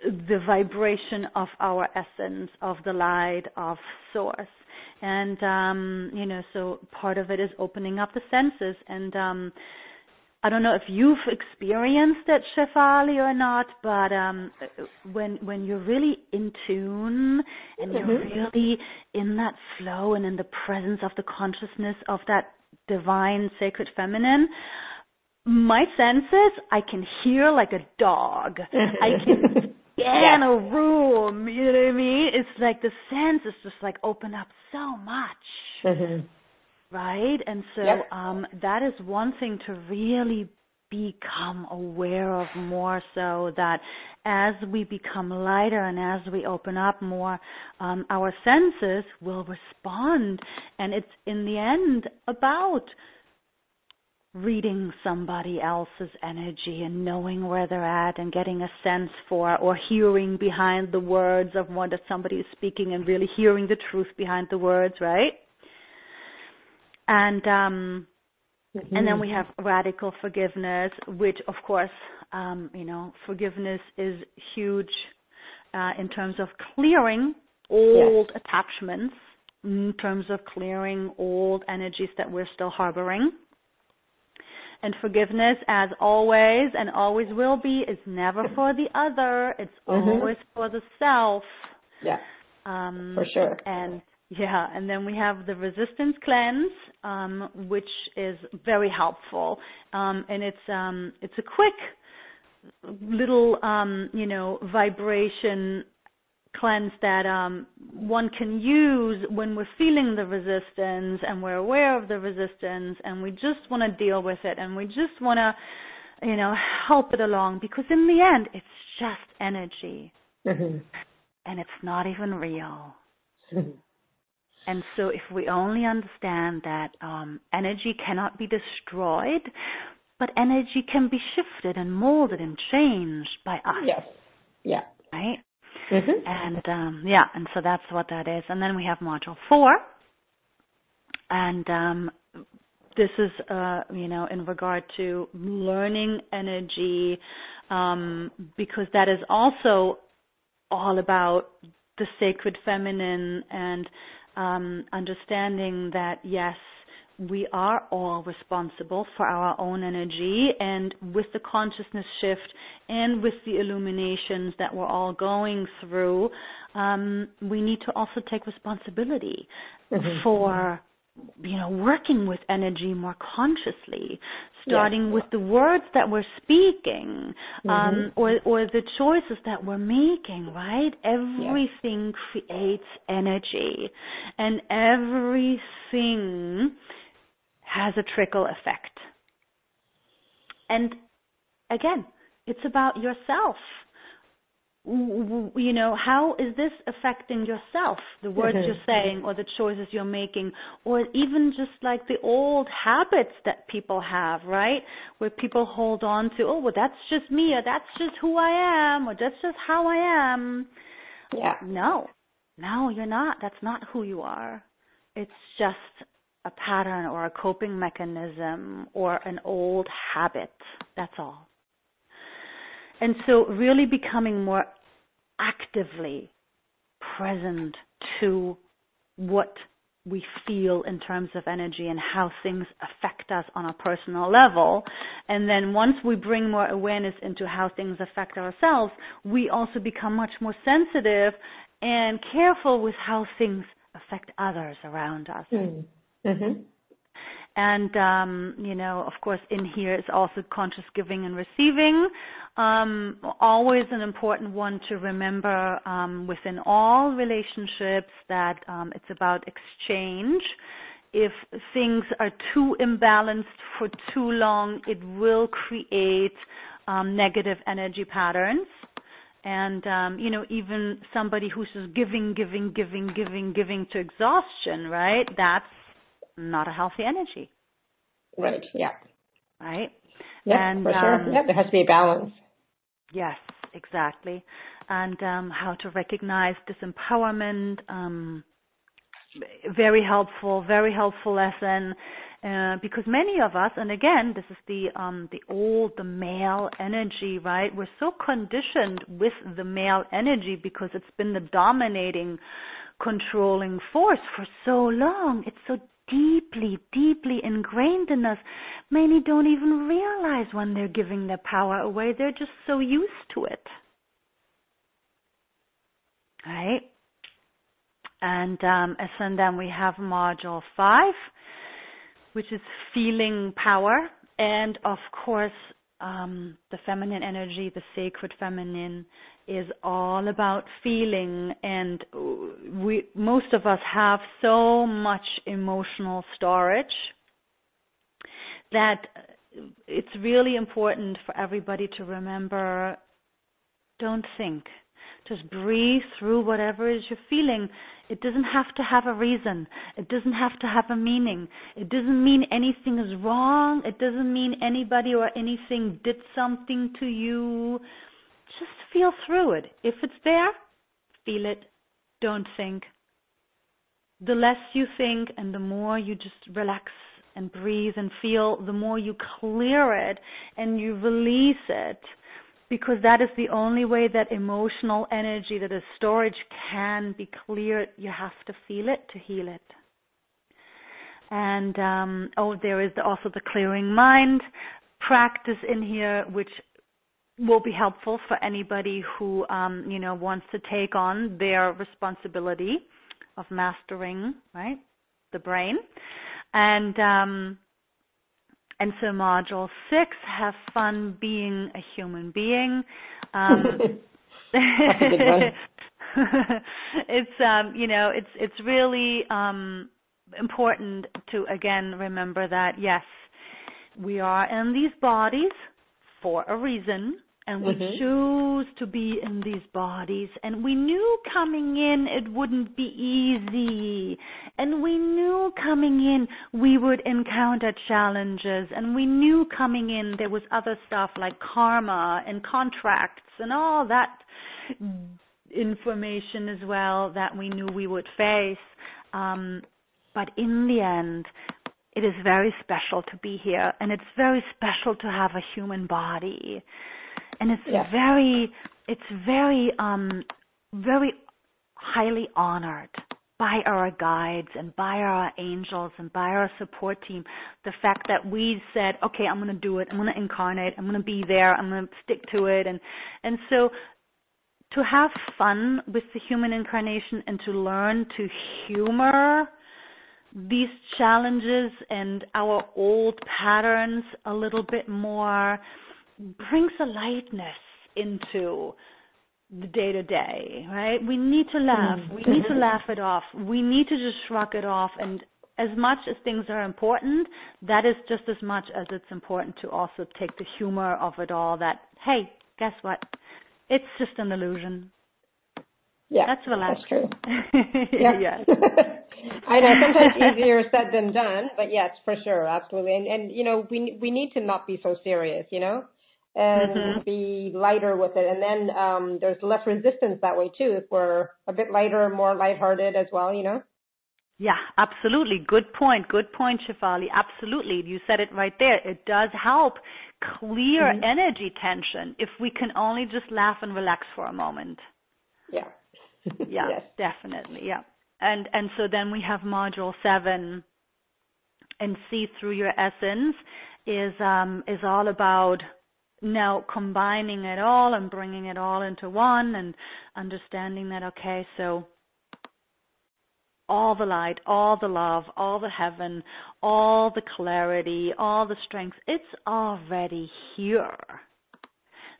the vibration of our essence, of the light, of source. And, so part of it is opening up the senses. And I don't know if you've experienced it, Shefali, or not, but when you're really in tune and you're really in that flow and in the presence of the consciousness of that divine sacred feminine, my senses, I can hear like a dog. I can scan a room, you know what I mean? It's like the senses just like open up so much. Mm-hmm. Right? And so that is one thing to really become aware of more, so that as we become lighter and as we open up more, our senses will respond. And it's in the end about reading somebody else's energy and knowing where they're at and getting a sense for, or hearing behind the words of what somebody is speaking and really hearing the truth behind the words, right? And and then we have radical forgiveness, which, of course, forgiveness is huge in terms of clearing old attachments, in terms of clearing old energies that we're still harboring. And forgiveness, as always and always will be, is never for the other. It's always for the self. Yeah, for sure. And then we have the resistance cleanse, which is very helpful, and it's a quick little vibration cleanse that one can use when we're feeling the resistance and we're aware of the resistance and we just want to deal with it and we just want to help it along, because in the end it's just energy, and it's not even real. And so if we only understand that energy cannot be destroyed, but energy can be shifted and molded and changed by us. Yes. Yeah. Right? Mm-hmm. And, and so that's what that is. And then we have module 4. And this is, in regard to learning energy, because that is also all about the sacred feminine and understanding that, yes, we are all responsible for our own energy, and with the consciousness shift and with the illuminations that we're all going through, we need to also take responsibility for working with energy more consciously, starting with the words that we're speaking, or the choices that we're making, right? Everything creates energy, and everything has a trickle effect. And again, it's about yourself. How is this affecting yourself, the words you're saying or the choices you're making, or even just like the old habits that people have, right, where people hold on to, oh, well, that's just me, or that's just who I am, or that's just how I am. Yeah. No, you're not. That's not who you are. It's just a pattern or a coping mechanism or an old habit. That's all. And so really becoming more actively present to what we feel in terms of energy and how things affect us on a personal level. And then once we bring more awareness into how things affect ourselves, we also become much more sensitive and careful with how things affect others around us. Mm-hmm. And, of course, in here is also conscious giving and receiving. Always an important one to remember within all relationships that it's about exchange. if things are too imbalanced for too long, it will create negative energy patterns. And, even somebody who's just giving to exhaustion, right? That's not a healthy energy. Right, yeah. Right? Yeah, for sure. Yeah, there has to be a balance. Yes, exactly. And how to recognize disempowerment, very helpful lesson, because many of us, and again, this is the male energy, right? We're so conditioned with the male energy because it's been the dominating, controlling force for so long. It's so deeply ingrained in us. Many don't even realize when they're giving their power away. They're just so used to it, right? And so then we have module 5, which is feeling power. And of course, the feminine energy, the sacred feminine, is all about feeling. And most of us have so much emotional storage that it's really important for everybody to remember, don't think. Just breathe through whatever it is you're feeling. It doesn't have to have a reason. It doesn't have to have a meaning. It doesn't mean anything is wrong. It doesn't mean anybody or anything did something to you. Just feel through it. If it's there, feel it. Don't think. The less you think and the more you just relax and breathe and feel, the more you clear it and you release it. Because that is the only way that emotional energy, that is storage, can be cleared. You have to feel it to heal it. And there is also the clearing mind practice in here, which will be helpful for anybody who wants to take on their responsibility of mastering, right, the brain. And so module 6, have fun being a human being. That's a good one. It's really important to, again, remember that, yes, we are in these bodies for a reason, and we choose to be in these bodies. And we knew coming in it wouldn't be easy. And we knew coming in we would encounter challenges. And we knew coming in there was other stuff like karma and contracts and all that information as well that we knew we would face. But in the end, it is very special to be here. And it's very special to have a human body. And it's very highly honored by our guides and by our angels and by our support team. The fact that we said, okay, I'm going to do it. I'm going to incarnate. I'm going to be there. I'm going to stick to it. And so to have fun with the human incarnation and to learn to humor these challenges and our old patterns a little bit more brings a lightness into the day-to-day, right? We need to laugh. We need to laugh it off. We need to just shrug it off. And as much as things are important, that is just as much as it's important to also take the humor of it all that, hey, guess what? It's just an illusion. Yeah, that's true. Yes. I know, sometimes easier said than done, but yes, for sure, absolutely. And we need to not be so serious, and be lighter with it. And then there's less resistance that way too, if we're a bit lighter, more lighthearted as well, Yeah, absolutely. Good point, Shefali. Absolutely. You said it right there. It does help clear energy tension if we can only just laugh and relax for a moment. Yeah. Yeah, yes. Definitely. Yeah. And so then we have module 7, and see through your essence is all about now combining it all and bringing it all into one and understanding that, okay, so all the light, all the love, all the heaven, all the clarity, all the strength, it's already here.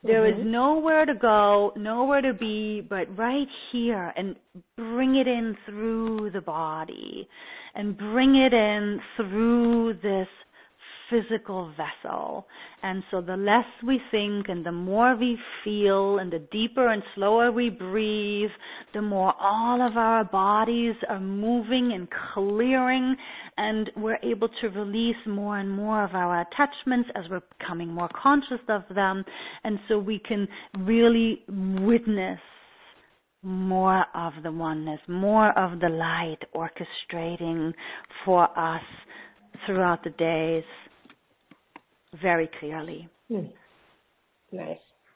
There is nowhere to go, nowhere to be, but right here, and bring it in through the body and bring it in through this physical vessel. And so the less we think and the more we feel and the deeper and slower we breathe, the more all of our bodies are moving and clearing, and we're able to release more and more of our attachments as we're becoming more conscious of them. And so we can really witness more of the oneness, more of the light orchestrating for us throughout the days. Very clearly. Nice.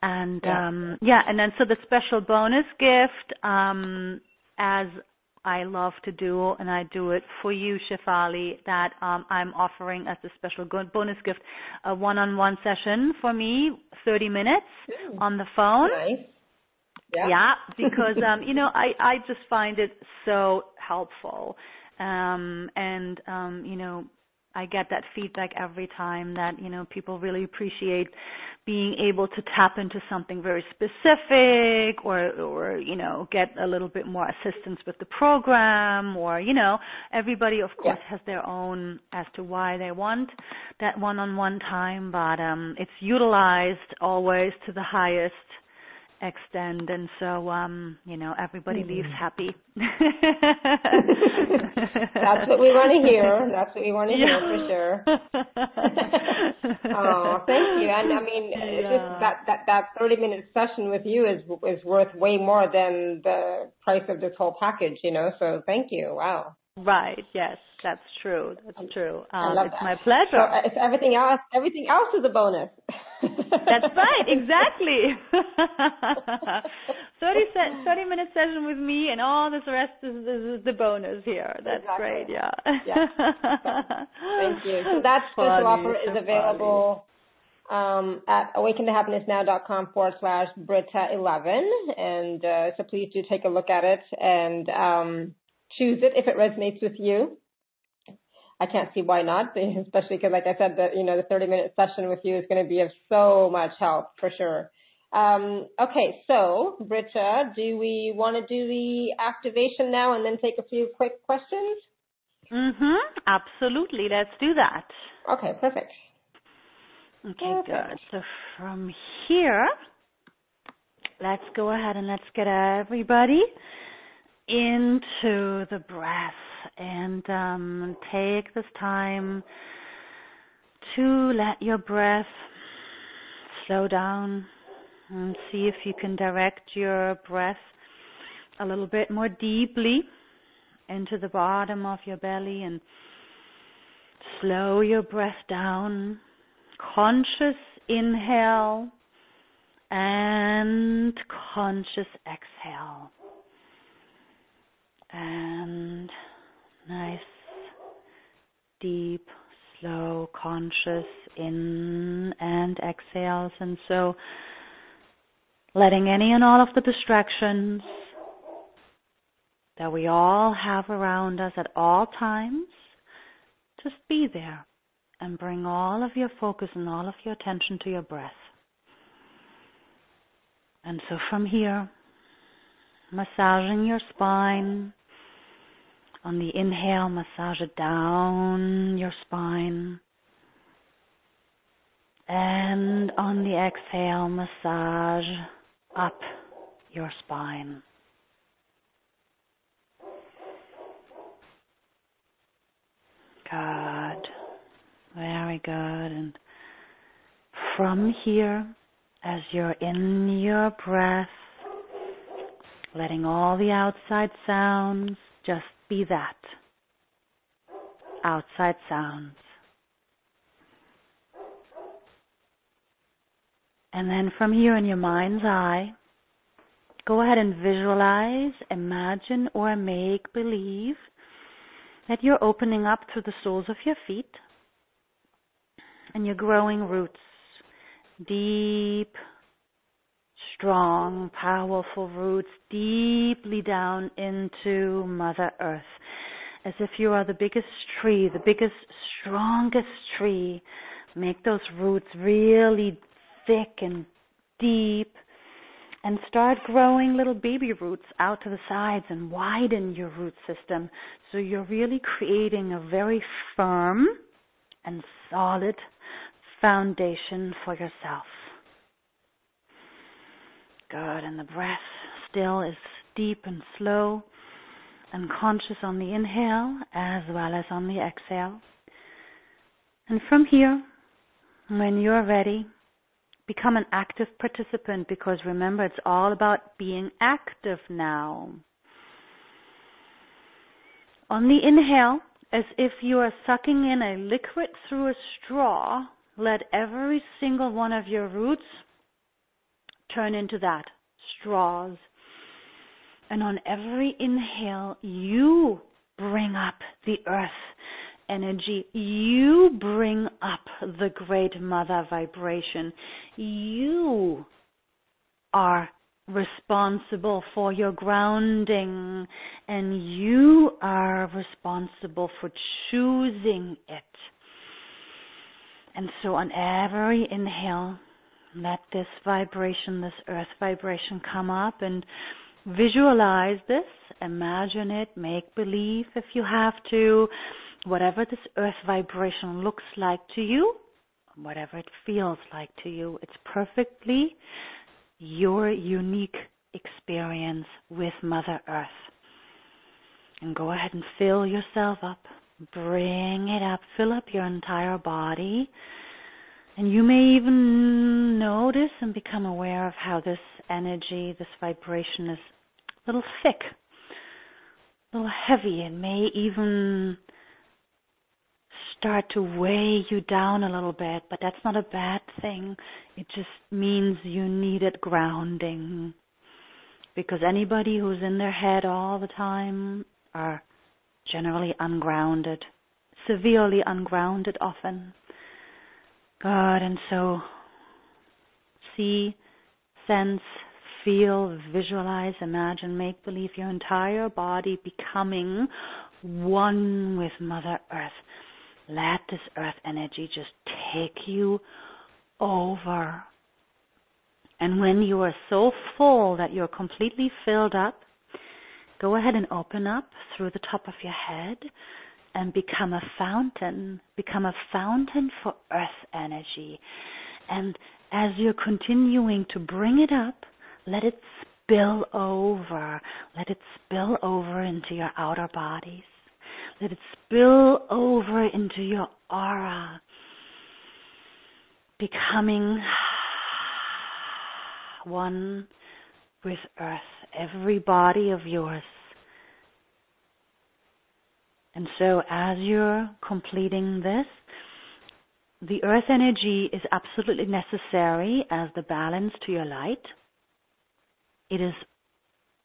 And and then so the special bonus gift, as I love to do, and I do it for you, Shefali, that I'm offering as a special bonus gift, a one-on-one session for me, 30 minutes on the phone. Nice. Yeah, because I just find it so helpful, I get that feedback every time that, people really appreciate being able to tap into something very specific or get a little bit more assistance with the program or everybody, of course, has their own as to why they want that one-on-one time. But it's utilized always to the highest extend, and so everybody leaves happy. That's what we want to hear. That's what we want to hear for sure. Oh, thank you. And I mean, that 30-minute session with you is worth way more than the price of this whole package. So thank you. Wow. Right. Yes, that's true. That's true. It's my pleasure. So it's everything else is a bonus. That's right. Exactly. 30-minute session with me, and all this rest is the bonus here. That's exactly. Great. Yeah. Thank you. So that special offer is available at awakentohappinessnow.com /Britta11, and so please do take a look at it and. Choose it if it resonates with you. I can't see why not, especially because, like I said, the 30-minute session with you is going to be of so much help for sure. Okay, so Britta, do we want to do the activation now and then take a few quick questions? Absolutely. Let's do that. Okay, perfect. Okay, good. So from here, let's go ahead and let's get everybody into the breath and take this time to let your breath slow down and see if you can direct your breath a little bit more deeply into the bottom of your belly and slow your breath down. Conscious inhale and conscious exhale. And nice, deep, slow, conscious in and exhales. And so letting any and all of the distractions that we all have around us at all times, just be there and bring all of your focus and all of your attention to your breath. And so from here, massaging your spine. On the inhale, massage it down your spine. And on the exhale, massage up your spine. Good. Very good. And from here, as you're in your breath, letting all the outside sounds just be that, outside sounds. And then from here in your mind's eye, go ahead and visualize, imagine, or make believe that you're opening up through the soles of your feet and you're growing roots, deep, strong, powerful roots deeply down into Mother Earth, as if you are the biggest tree, the biggest, strongest tree. Make those roots really thick and deep, and start growing little baby roots out to the sides and widen your root system. So you're really creating a very firm and solid foundation for yourself. Good, and the breath still is deep and slow and conscious on the inhale as well as on the exhale. And from here, when you're ready, become an active participant, because remember, it's all about being active now. On the inhale, as if you are sucking in a liquid through a straw, let every single one of your roots turn into that, straws. And on every inhale, you bring up the earth energy, you bring up the Great Mother vibration. You are responsible for your grounding, and you are responsible for choosing it. And so on every inhale, let this vibration, this earth vibration, come up, and visualize this, imagine it, make believe if you have to. Whatever this earth vibration looks like to you, whatever it feels like to you, it's perfectly your unique experience with Mother Earth. And go ahead and fill yourself up. Bring it up. Fill up your entire body. And you may even notice and become aware of how this energy, this vibration is a little thick, a little heavy. It may even start to weigh you down a little bit, but that's not a bad thing. It just means you needed grounding, because anybody who's in their head all the time are generally ungrounded, severely ungrounded often. Good, and so see, sense, feel, visualize, imagine, make believe your entire body becoming one with Mother Earth. Let this earth energy just take you over. And when you are so full that you're completely filled up, go ahead and open up through the top of your head and become a fountain. Become a fountain for earth energy. And as you're continuing to bring it up, let it spill over. Let it spill over into your outer bodies. Let it spill over into your aura, becoming one with Earth, every body of yours. And so as you're completing this, the Earth energy is absolutely necessary as the balance to your light. It is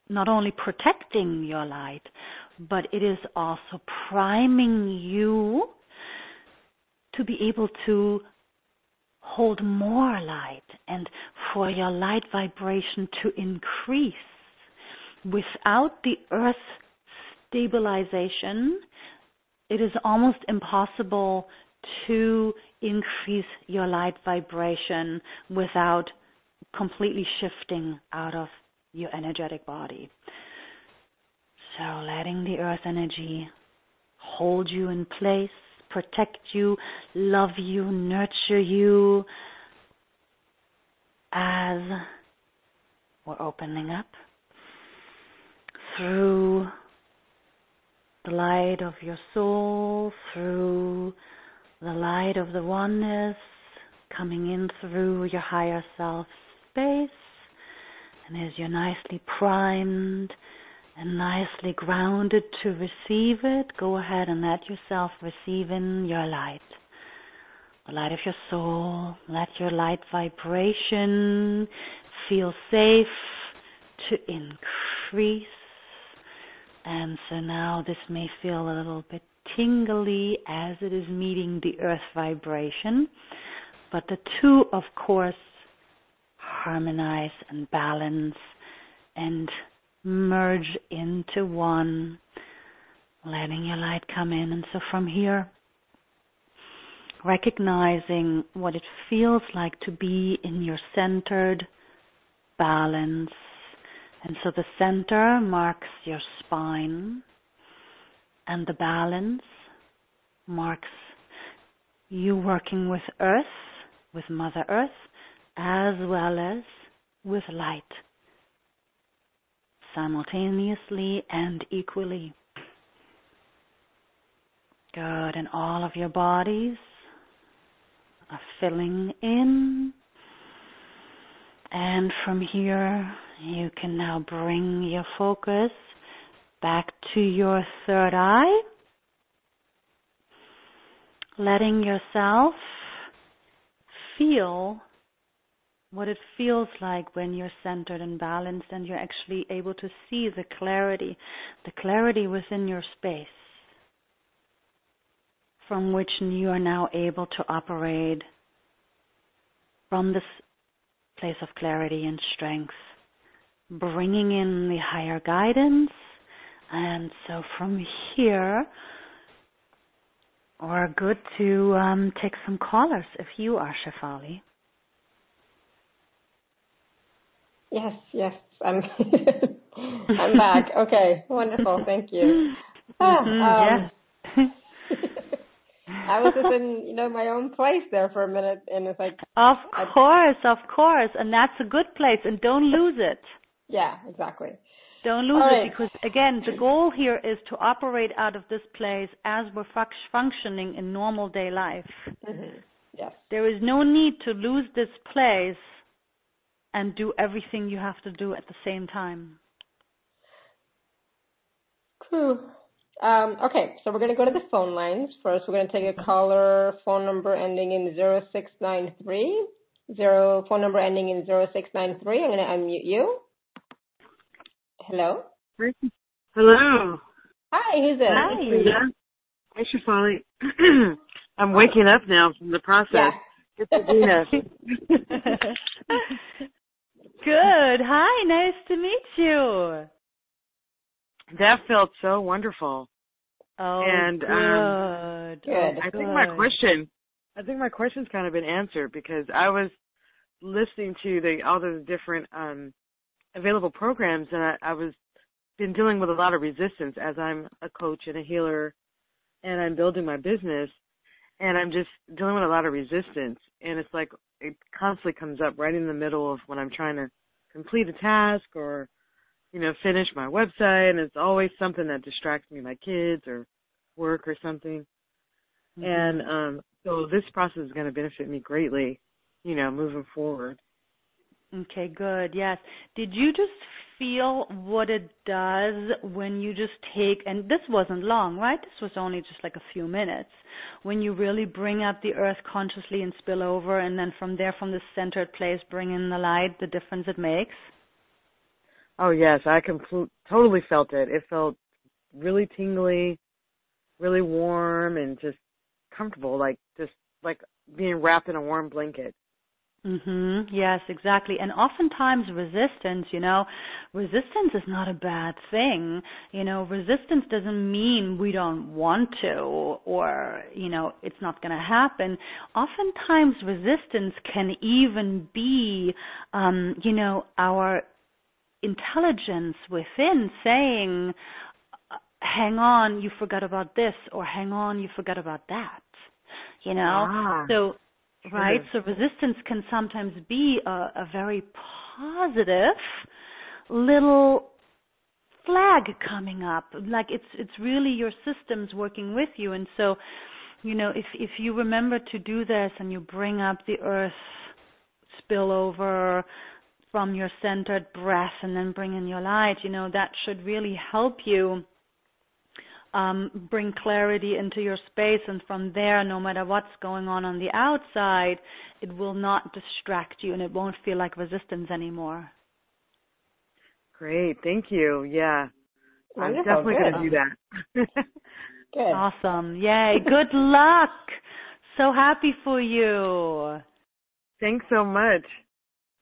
not only protecting your light, but it is also priming you to be able to hold more light and for your light vibration to increase. Without the earth stabilization, it is almost impossible to increase your light vibration without completely shifting out of your energetic body. So letting the earth energy hold you in place, protect you, love you, nurture you as we're opening up through the light of your soul, through the light of the oneness, coming in through your higher self space. And as you're nicely primed and nicely grounded to receive it, go ahead and let yourself receive in your light. The light of your soul. Let your light vibration feel safe to increase. And so now this may feel a little bit tingly as it is meeting the earth vibration. But the two, of course, harmonize and balance and merge into one, letting your light come in. And so from here, recognizing what it feels like to be in your centered balance. And so the center marks your spine, and the balance marks you working with Earth, with Mother Earth, as well as with light, simultaneously and equally. Good, and all of your bodies are filling in. And from here, you can now bring your focus back to your third eye, letting yourself feel what it feels like when you're centered and balanced and you're actually able to see the clarity within your space, from which you are now able to operate from this place of clarity and strength, bringing in the higher guidance. And so from here, we're good to take some callers if you are, Shefali. Yes, I'm back. Okay, wonderful, thank you. Yes. I was just in, my own place there for a minute, and it's like... Of course, and that's a good place, and don't lose it. Yeah, exactly. Don't lose it, because, again, the goal here is to operate out of this place as we're functioning in normal day life. Mm-hmm. Yes. There is no need to lose this place and do everything you have to do at the same time. True. Okay, so we're going to go to the phone lines. First, we're going to take a caller, phone number ending in 0693. Phone number ending in 0693. I'm going to unmute you. Hello? Hello. Hi, who's it? Hi. Hi, Shefali. I'm waking up now from the process. Yeah. Good to meet us. Good. Hi, nice to meet you. That felt so wonderful. Oh, and, I think my question's kind of been answered, because I was listening to all those different available programs, and I've been dealing with a lot of resistance as I'm a coach and a healer, and I'm building my business, and I'm just dealing with a lot of resistance, and it's like it constantly comes up right in the middle of when I'm trying to complete a task or finish my website, and it's always something that distracts me, my kids or work or something. Mm-hmm. And so this process is going to benefit me greatly, moving forward. Okay, good. Yes. Did you just feel what it does when you just take, and this wasn't long, right? This was only just like a few minutes, when you really bring up the earth consciously and spill over, and then from there, from the centered place, bring in the light, the difference it makes? Oh, yes, I totally felt it. It felt really tingly, really warm, and just comfortable, like being wrapped in a warm blanket. Mm-hmm. Yes, exactly. And oftentimes resistance, resistance is not a bad thing. Resistance doesn't mean we don't want to or, it's not going to happen. Oftentimes resistance can even be, our intelligence within saying, hang on, you forgot about this, or hang on, you forgot about that, So, right? So resistance can sometimes be a very positive little flag coming up, like it's really your systems working with you. And so, if you remember to do this and you bring up the earth spillover from your centered breath and then bring in your light, that should really help you bring clarity into your space. And from there, no matter what's going on the outside, it will not distract you and it won't feel like resistance anymore. Great. Thank you. Yeah. I'm definitely going to do that. Good. Awesome. Yay. Good luck. So happy for you. Thanks so much.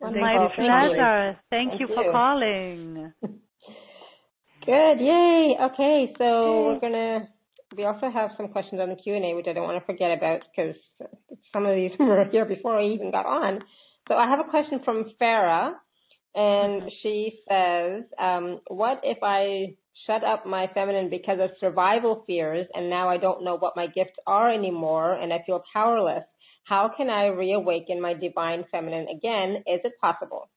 My pleasure. Thank you for calling. Good. Yay. Okay. So we also have some questions on the Q&A, which I don't want to forget about because some of these were here before I even got on. So I have a question from Farah, And she says, what if I shut up my feminine because of survival fears and now I don't know what my gifts are anymore and I feel powerless? How can I reawaken my divine feminine again? Is it possible?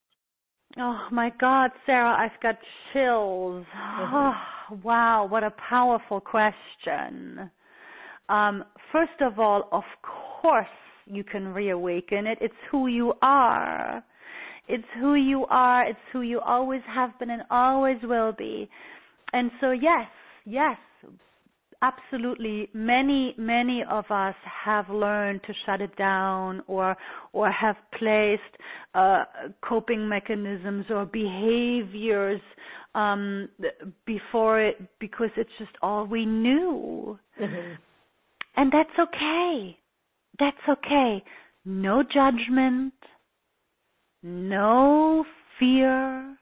Oh, my God, Sarah, I've got chills. Mm-hmm. Oh, wow, what a powerful question. First of all, of course you can reawaken it. It's who you are. It's who you are. It's who you always have been and always will be. And so, yes, absolutely. Many of us have learned to shut it down or have placed coping mechanisms or behaviors before it because it's just all we knew. Mm-hmm. And that's okay. That's okay. No judgment. No fear,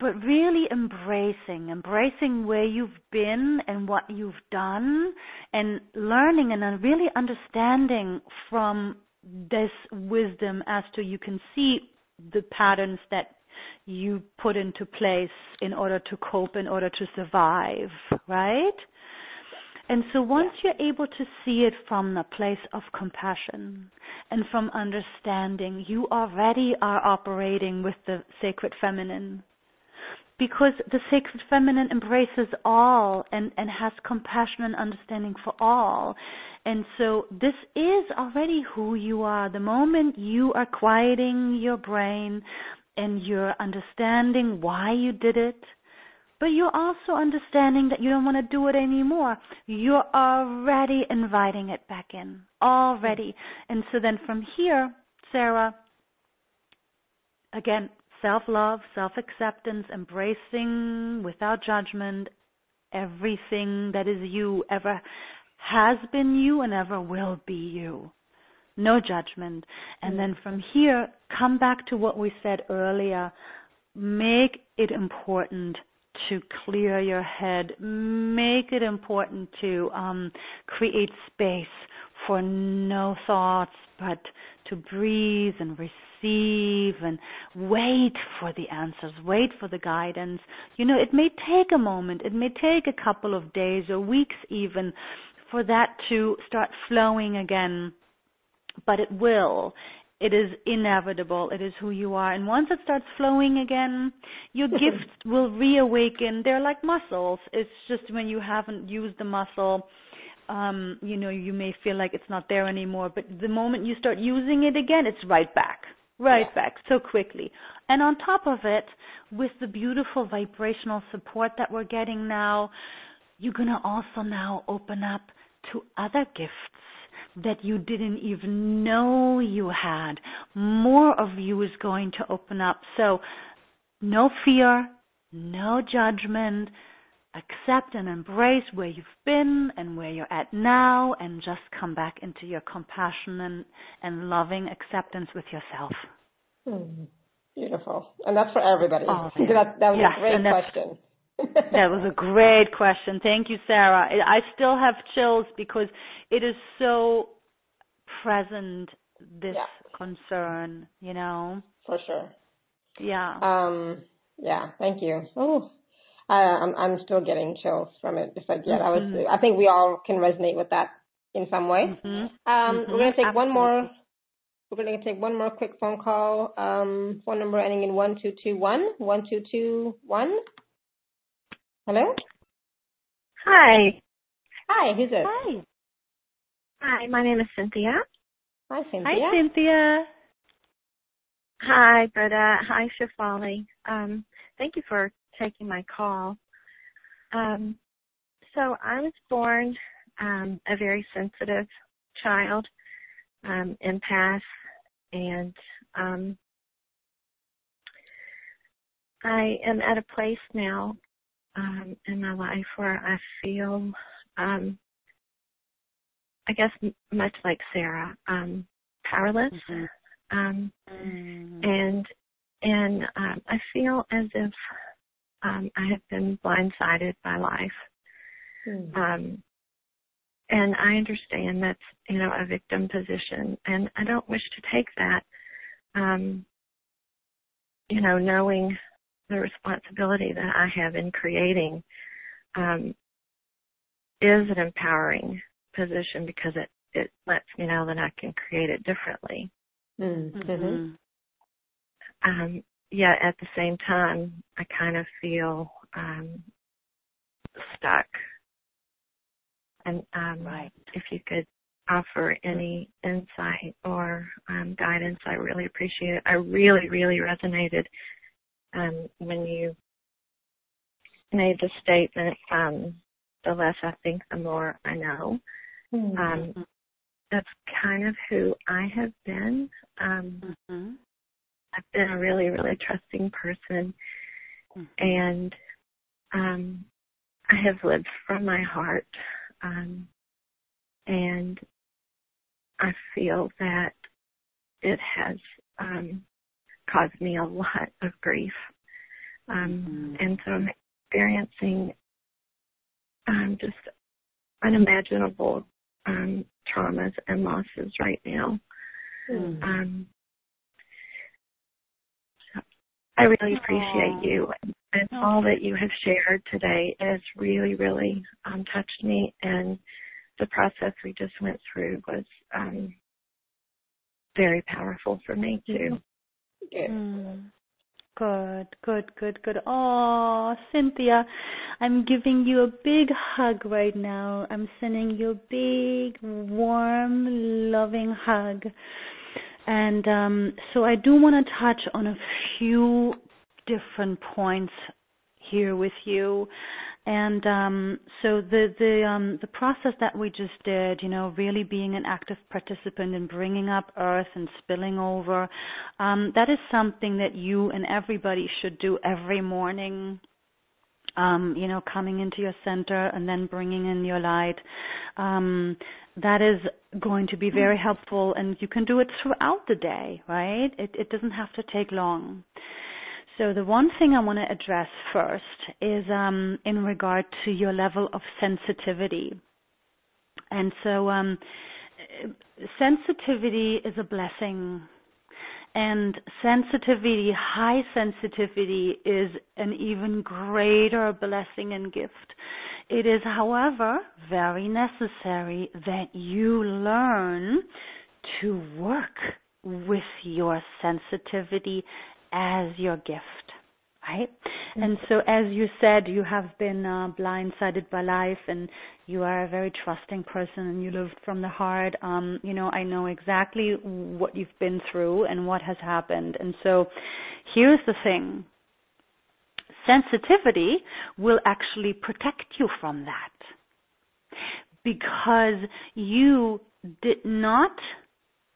but really embracing where you've been and what you've done and learning and really understanding from this wisdom as to you can see the patterns that you put into place in order to cope, in order to survive, right? And so once you're able to see it from the place of compassion and from understanding, you already are operating with the sacred feminine, because the sacred feminine embraces all and has compassion and understanding for all. And so this is already who you are. The moment you are quieting your brain and you're understanding why you did it, but you're also understanding that you don't want to do it anymore. You're already inviting it back in, already. And so then from here, Sarah, again, self-love, self-acceptance, embracing without judgment everything that is you, ever has been you and ever will be you. No judgment. And then from here, come back to what we said earlier. Make it important to clear your head, make it important to create space for no thoughts, but to breathe and receive and wait for the answers, wait for the guidance. You know, it may take a moment, it may take a couple of days or weeks even for that to start flowing again, but it will. It is inevitable. It is who you are. And once it starts flowing again, your gifts will reawaken. They're like muscles. It's just when you haven't used the muscle, you know, you may feel like it's not there anymore. But the moment you start using it again, it's right back so quickly. And on top of it, with the beautiful vibrational support that we're getting now, you're going to also now open up to other gifts that you didn't even know you had. More of you is going to open up. So no fear, no judgment, accept and embrace where you've been and where you're at now, and just come back into your compassion and loving acceptance with yourself. Beautiful. And that's for everybody. Oh, that was a great question. That was a great question. Thank you, Sarah. I still have chills because it is so present, this concern, you know. For sure. Yeah. Thank you. Oh, I'm still getting chills from it. Just like, I think we all can resonate with that in some way. Mm-hmm. We're going to take one more. We're going to take one more quick phone call. Phone number ending in 1221. 1221. Hello? Hi. Hi, who's this? Hi. Hi, my name is Cynthia. Hi, Cynthia. Hi, Cynthia. Hi, Britta. Hi, Shefali. Thank you for taking my call. So I was born a very sensitive child, empath, and I am at a place now in my life where I feel, I guess much like Sarah, powerless. Mm-hmm. And I feel as if I have been blindsided by life. Mm-hmm. And I understand that's, you know, a victim position, and I don't wish to take that. you know, knowing the responsibility that I have in creating is an empowering position, because it lets me know that I can create it differently. Mm-hmm. Yet at the same time, I kind of feel stuck. And right. If you could offer any insight or guidance, I really appreciate it. I really, really resonated when you made the statement, the less I think, the more I know. Mm-hmm. That's kind of who I have been. Mm-hmm. I've been a really, really trusting person, and I have lived from my heart, and I feel that it has caused me a lot of grief, and so I'm experiencing just unimaginable traumas and losses right now. I really appreciate you, and all that you have shared today has really, really touched me, and the process we just went through was very powerful for me, too. Yeah. Good. Oh, Cynthia, I'm giving you a big hug right now. I'm sending you a big, warm, loving hug. And so I do want to touch on a few different points here with you. And so the process that we just did, you know, really being an active participant and bringing up Earth and spilling over, that is something that you and everybody should do every morning. You know, coming into your center and then bringing in your light. That is going to be very helpful, and you can do it throughout the day, right? It doesn't have to take long. So the one thing I want to address first is in regard to your level of sensitivity. And so sensitivity is a blessing. And sensitivity, high sensitivity, is an even greater blessing and gift. It is, however, very necessary that you learn to work with your sensitivity as your gift, right? Mm-hmm. And so, as you said, you have been blindsided by life, and you are a very trusting person, and you lived from the heart. You know, I know exactly what you've been through and what has happened. And so here's the thing. Sensitivity will actually protect you from that, because you did not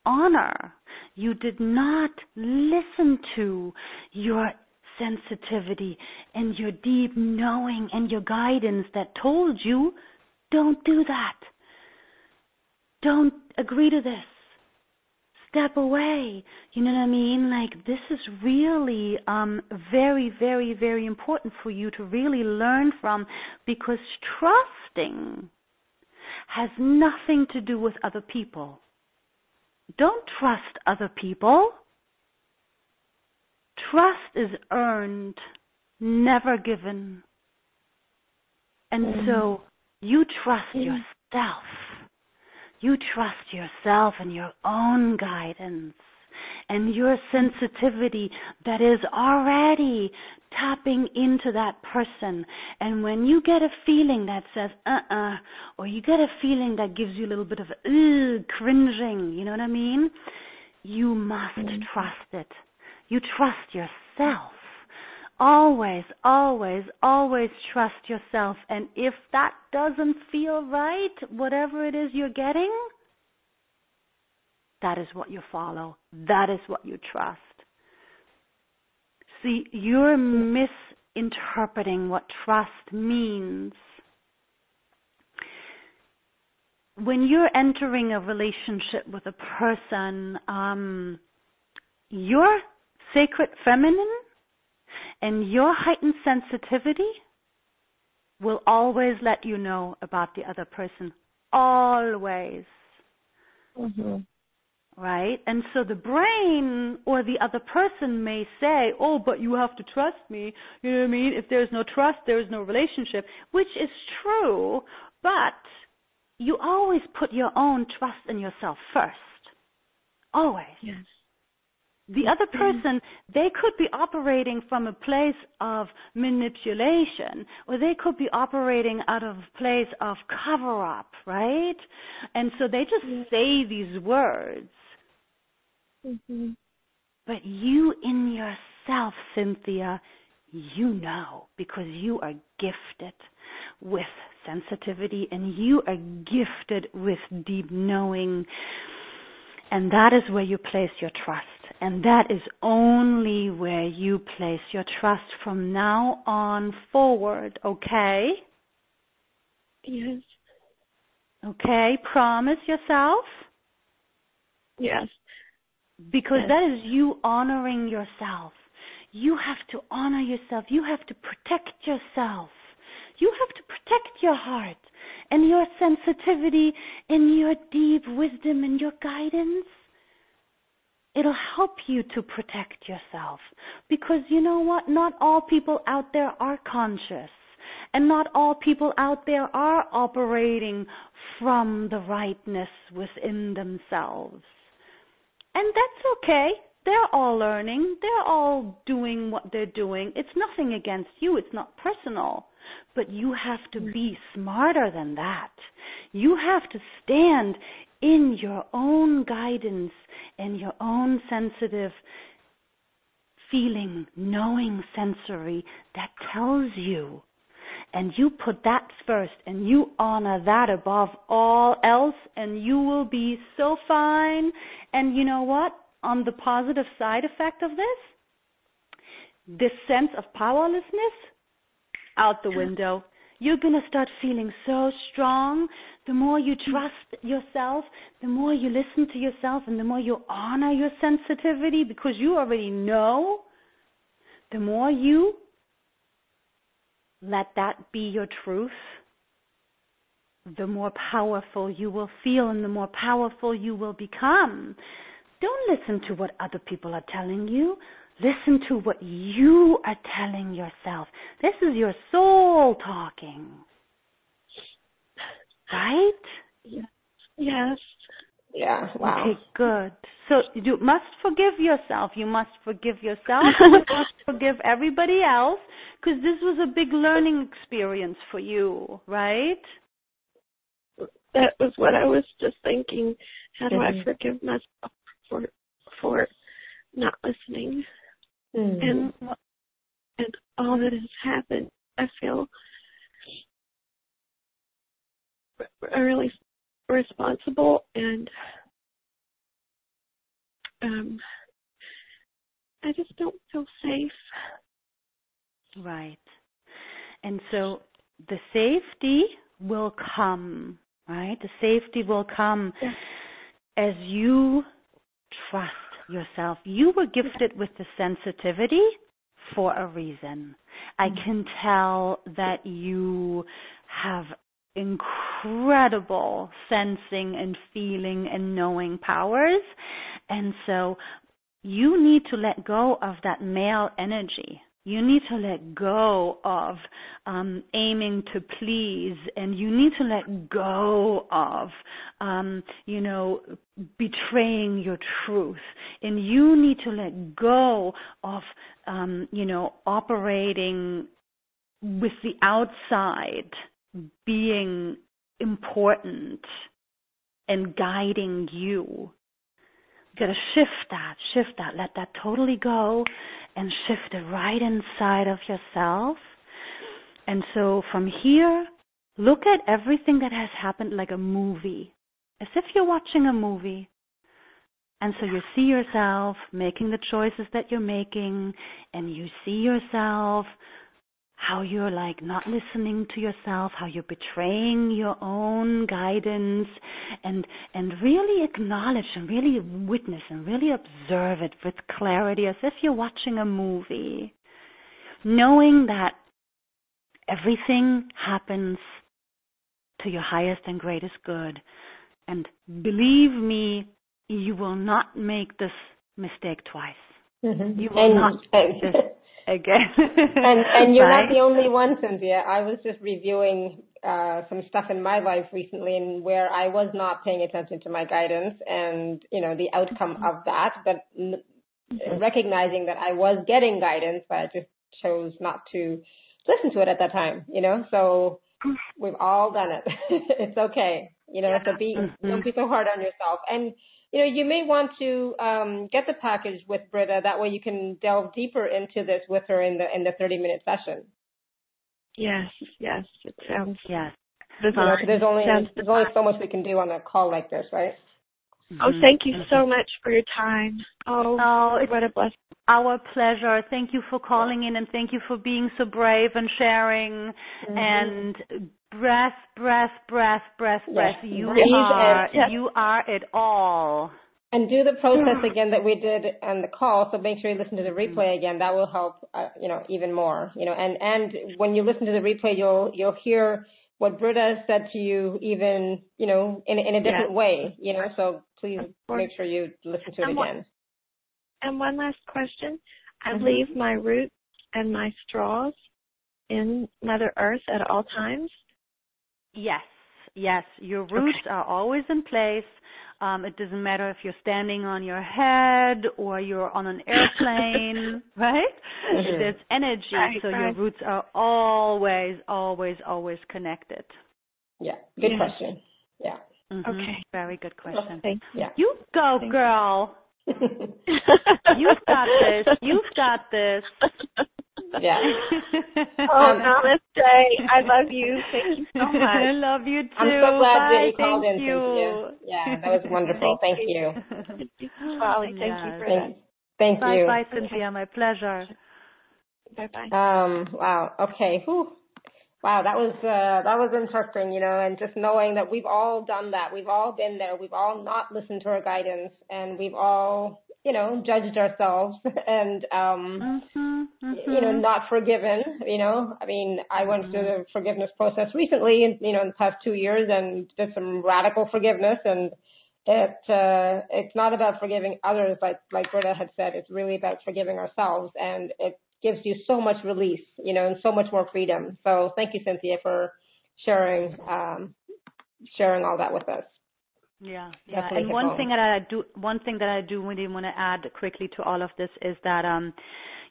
honor, you did not listen to your sensitivity and your deep knowing and your guidance that told you, don't do that. Don't agree to this. Step away. You know what I mean? Like, this is really very, very, very important for you to really learn from, because trusting has nothing to do with other people. Don't trust other people. Trust is earned, never given. And so you trust yourself. You trust yourself and your own guidance and your sensitivity that is already tapping into that person. And when you get a feeling that says, or you get a feeling that gives you a little bit of, cringing, you know what I mean? You must trust it. You trust yourself. Always, always, always trust yourself. And if that doesn't feel right, whatever it is you're getting, that is what you follow. That is what you trust. See, you're misinterpreting what trust means. When you're entering a relationship with a person, your sacred feminine and your heightened sensitivity will always let you know about the other person. Always. Mm-hmm. right? And so the brain or the other person may say, oh, but you have to trust me. You know what I mean? If there's no trust, there is no relationship, which is true, but you always put your own trust in yourself first. Always. Yes. The other person, they could be operating from a place of manipulation, or they could be operating out of a place of cover-up, right? And so they just say these words. Mm-hmm. But you in yourself, Cynthia, you know, because you are gifted with sensitivity and you are gifted with deep knowing. And that is where you place your trust. And that is only where you place your trust from now on forward, okay? Yes. Okay, promise yourself? Yes. Because that is you honoring yourself. You have to honor yourself. You have to protect yourself. You have to protect your heart and your sensitivity and your deep wisdom and your guidance. It'll help you to protect yourself because you know what? Not all people out there are conscious and not all people out there are operating from the rightness within themselves. And that's okay. They're all learning. They're all doing what they're doing. It's nothing against you. It's not personal. But you have to be smarter than that. You have to stand in your own guidance and your own sensitive feeling, knowing sensory that tells you. And you put that first and you honor that above all else and you will be so fine. And you know what? On the positive side effect of this, this sense of powerlessness, out the window. You're going to start feeling so strong. The more you trust yourself, the more you listen to yourself, and the more you honor your sensitivity because you already know, the more you let that be your truth, the more powerful you will feel and the more powerful you will become. Don't listen to what other people are telling you. Listen to what you are telling yourself. This is your soul talking. Right? Yes. Yeah, wow. Okay, good. So you must forgive yourself. You must forgive yourself. You must forgive everybody else because this was a big learning experience for you, right? That was what I was just thinking. How do I forgive myself for not listening? And all that has happened, I feel really responsible and I just don't feel safe. Right. And so the safety will come, right? The safety will come as you trust yourself. You were gifted with the sensitivity for a reason. I can tell that you have incredible sensing and feeling and knowing powers. And so you need to let go of that male energy. You need to let go of aiming to please, and you need to let go of, betraying your truth. And you need to let go of, operating with the outside, being important and guiding you. You've got to shift that, let that totally go. And shift it right inside of yourself. And so from here, look at everything that has happened like a movie, as if you're watching a movie. And so you see yourself making the choices that you're making, and you see yourself, how you're like not listening to yourself, how you're betraying your own guidance, and really acknowledge and really witness and really observe it with clarity as if you're watching a movie, knowing that everything happens to your highest and greatest good. And believe me, you will not make this mistake twice. Mm-hmm. You will not make this again. and you're right? Not the only one, Cynthia. I was just reviewing some stuff in my life recently and where I was not paying attention to my guidance and, you know, the outcome mm-hmm. of that, but recognizing that I was getting guidance, but I just chose not to listen to it at that time, you know, so we've all done it. It's okay, you know, so don't be so hard on yourself. And, you know, you may want to get the package with Britta. That way you can delve deeper into this with her in the 30-minute session. Yes. It sounds, you know, so there's only so much we can do on a call like this, right? Mm-hmm. Oh, thank you so much for your time. Oh, what a blessing. Our pleasure. Thank you for calling in, and thank you for being so brave and sharing. Mm-hmm. And breath. Yes. You are it all. And do the process again that we did on the call. So make sure you listen to the replay again. That will help, you know, even more. You know, and when you listen to the replay, you'll hear what Britta said to you, even, you know, in a different way, you know, so please make sure you listen to it again. And one last question. I leave my roots and my straws in Mother Earth at all times? Yes. Your roots are always in place. It doesn't matter if you're standing on your head or you're on an airplane, right? Mm-hmm. There's energy, your roots are always connected. Yeah, good question. Yeah. Mm-hmm. Okay. Very good question. Thank you. Yeah. You go, girl. You've got this. Yeah. Namaste. I love you. Thank you so much. I love you too. I'm so glad that you called in. Thank you. Yeah, that was wonderful. Thank you. Thank you, Britta. Thank you. Bye, Cynthia. My pleasure. Bye, bye. Wow. Okay. Whew. Wow. That was interesting. You know, and just knowing that we've all done that. We've all been there. We've all not listened to our guidance, and we've all, you know, judged ourselves and, you know, not forgiven, you know. I mean, I went through the forgiveness process recently, and, you know, in the past 2 years, and did some radical forgiveness. And it's not about forgiving others, like Britta had said. It's really about forgiving ourselves. And it gives you so much release, you know, and so much more freedom. So thank you, Cynthia, for sharing all that with us. Yeah. And one thing that I do really want to add quickly to all of this is that,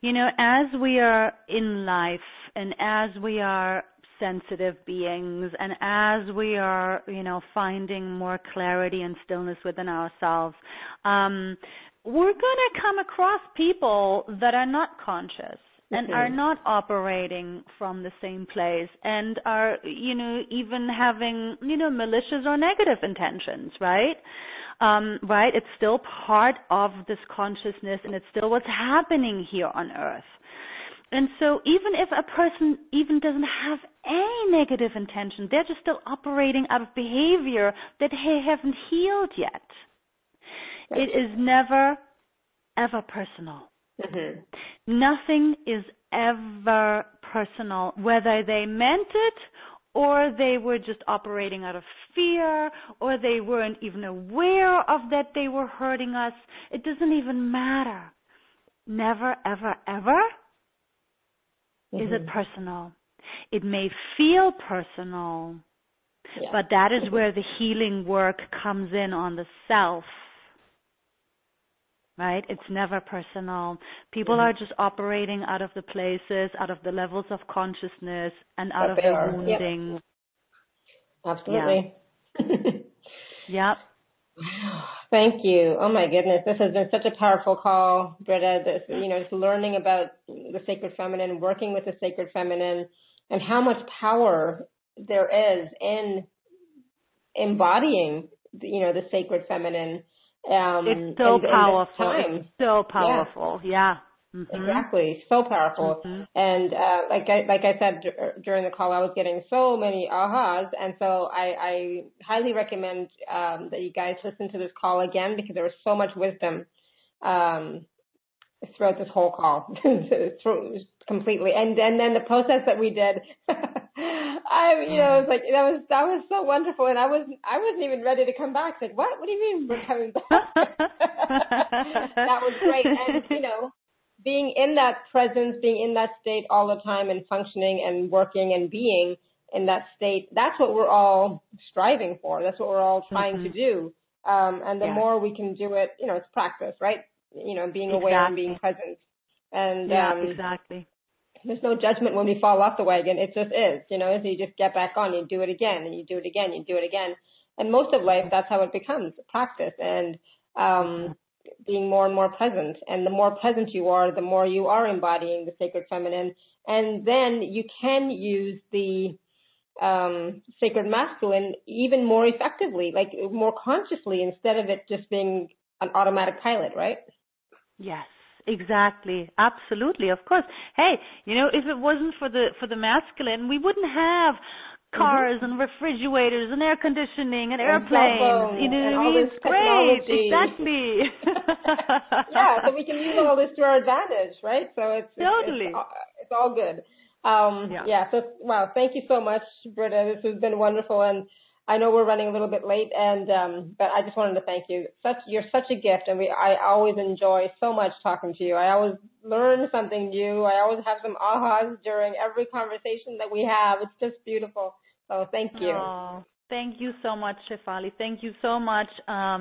you know, as we are in life and as we are sensitive beings and as we are, you know, finding more clarity and stillness within ourselves, we're going to come across people that are not conscious. And are not operating from the same place and are, you know, even having, you know, malicious or negative intentions, right? Right? It's still part of this consciousness and it's still what's happening here on Earth. And so even if a person even doesn't have any negative intention, they're just still operating out of behavior that they haven't healed yet. It is never, ever personal. Mm-hmm. Nothing is ever personal, whether they meant it or they were just operating out of fear or they weren't even aware of that they were hurting us. It doesn't even matter. Never, ever, ever is it personal. It may feel personal, but that is where the healing work comes in on the self. Right? It's never personal. People are just operating out of the places, out of the levels of consciousness, and out of their wounding. Yep. Absolutely. Yeah. Thank you. Oh my goodness. This has been such a powerful call, Britta. This, you know, just learning about the sacred feminine, working with the sacred feminine, and how much power there is in embodying, you know, the sacred feminine. It's so powerful. It's so powerful. Yeah. Mm-hmm. Exactly. So powerful. Mm-hmm. And like I said during the call, I was getting so many ahas, and so I highly recommend that you guys listen to this call again because there was so much wisdom throughout this whole call, completely. And then the process that we did It's like that was so wonderful, and I wasn't even ready to come back. It's like, what? What do you mean we're coming back? That was great, and being in that presence, being in that state all the time, and functioning and working and being in that state. That's what we're all striving for. That's what we're all trying to do. And the more we can do it, it's practice, right? Being aware and being present. And there's no judgment when we fall off the wagon. It just is, so you just get back on, you do it again, and you do it again, you do it again. And most of life, that's how it becomes, practice and being more and more present. And the more present you are, the more you are embodying the sacred feminine. And then you can use the sacred masculine even more effectively, like more consciously, instead of it just being an automatic pilot, right? Yes. Exactly. Absolutely. Of course. Hey, if it wasn't for the masculine, we wouldn't have cars and refrigerators and air conditioning and airplanes. It's great. Exactly. So we can use all this to our advantage, right? So it's all good. So, wow. Thank you so much, Britta. This has been wonderful. And I know we're running a little bit late, and but I just wanted to thank you. You're such a gift, and I always enjoy so much talking to you. I always learn something new. I always have some ahas during every conversation that we have. It's just beautiful. So thank you. Aww. Thank you so much, Shefali. Thank you so much. I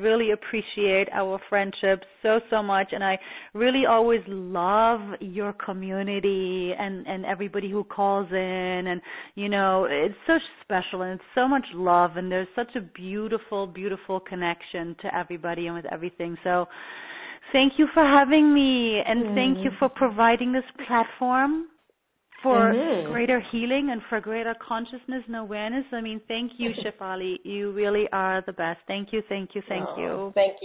really appreciate our friendship so much, and I really always love your community and everybody who calls in, and it's so special and it's so much love, and there's such a beautiful, beautiful connection to everybody and with everything. So thank you for having me, and thank you for providing this platform for greater healing and for greater consciousness and awareness. I mean, thank you, Shefali. You really are the best. Thank you. Thank you. And thank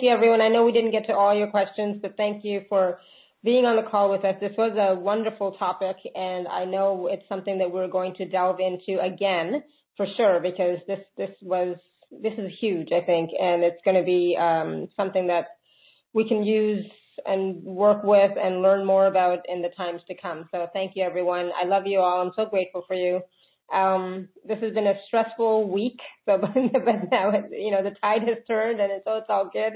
you, everyone. I know we didn't get to all your questions, but thank you for being on the call with us. This was a wonderful topic, and I know it's something that we're going to delve into again for sure, because this is huge, I think, and it's going to be something that we can use and work with and learn more about in the times to come. So thank you, everyone. I love you all. I'm so grateful for you. This has been a stressful week, but now the tide has turned, and it's all good.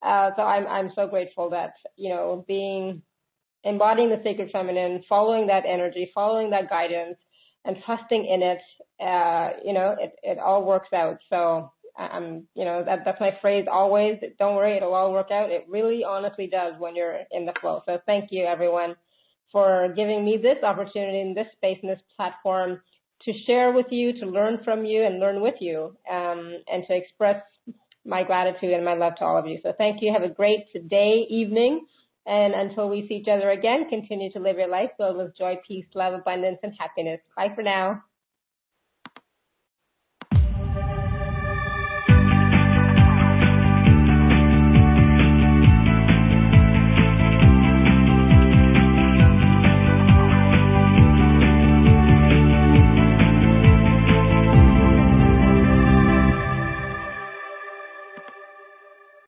So I'm so grateful that embodying the sacred feminine, following that energy, following that guidance, and trusting in it. It all works out. So. That's my phrase always. Don't worry, it'll all work out. It really honestly does when you're in the flow. So thank you, everyone, for giving me this opportunity in this space, in this platform, to share with you, to learn from you and learn with you, and to express my gratitude and my love to all of you. So thank you. Have a great day, evening. And until we see each other again, continue to live your life filled with joy, peace, love, abundance, and happiness. Bye for now.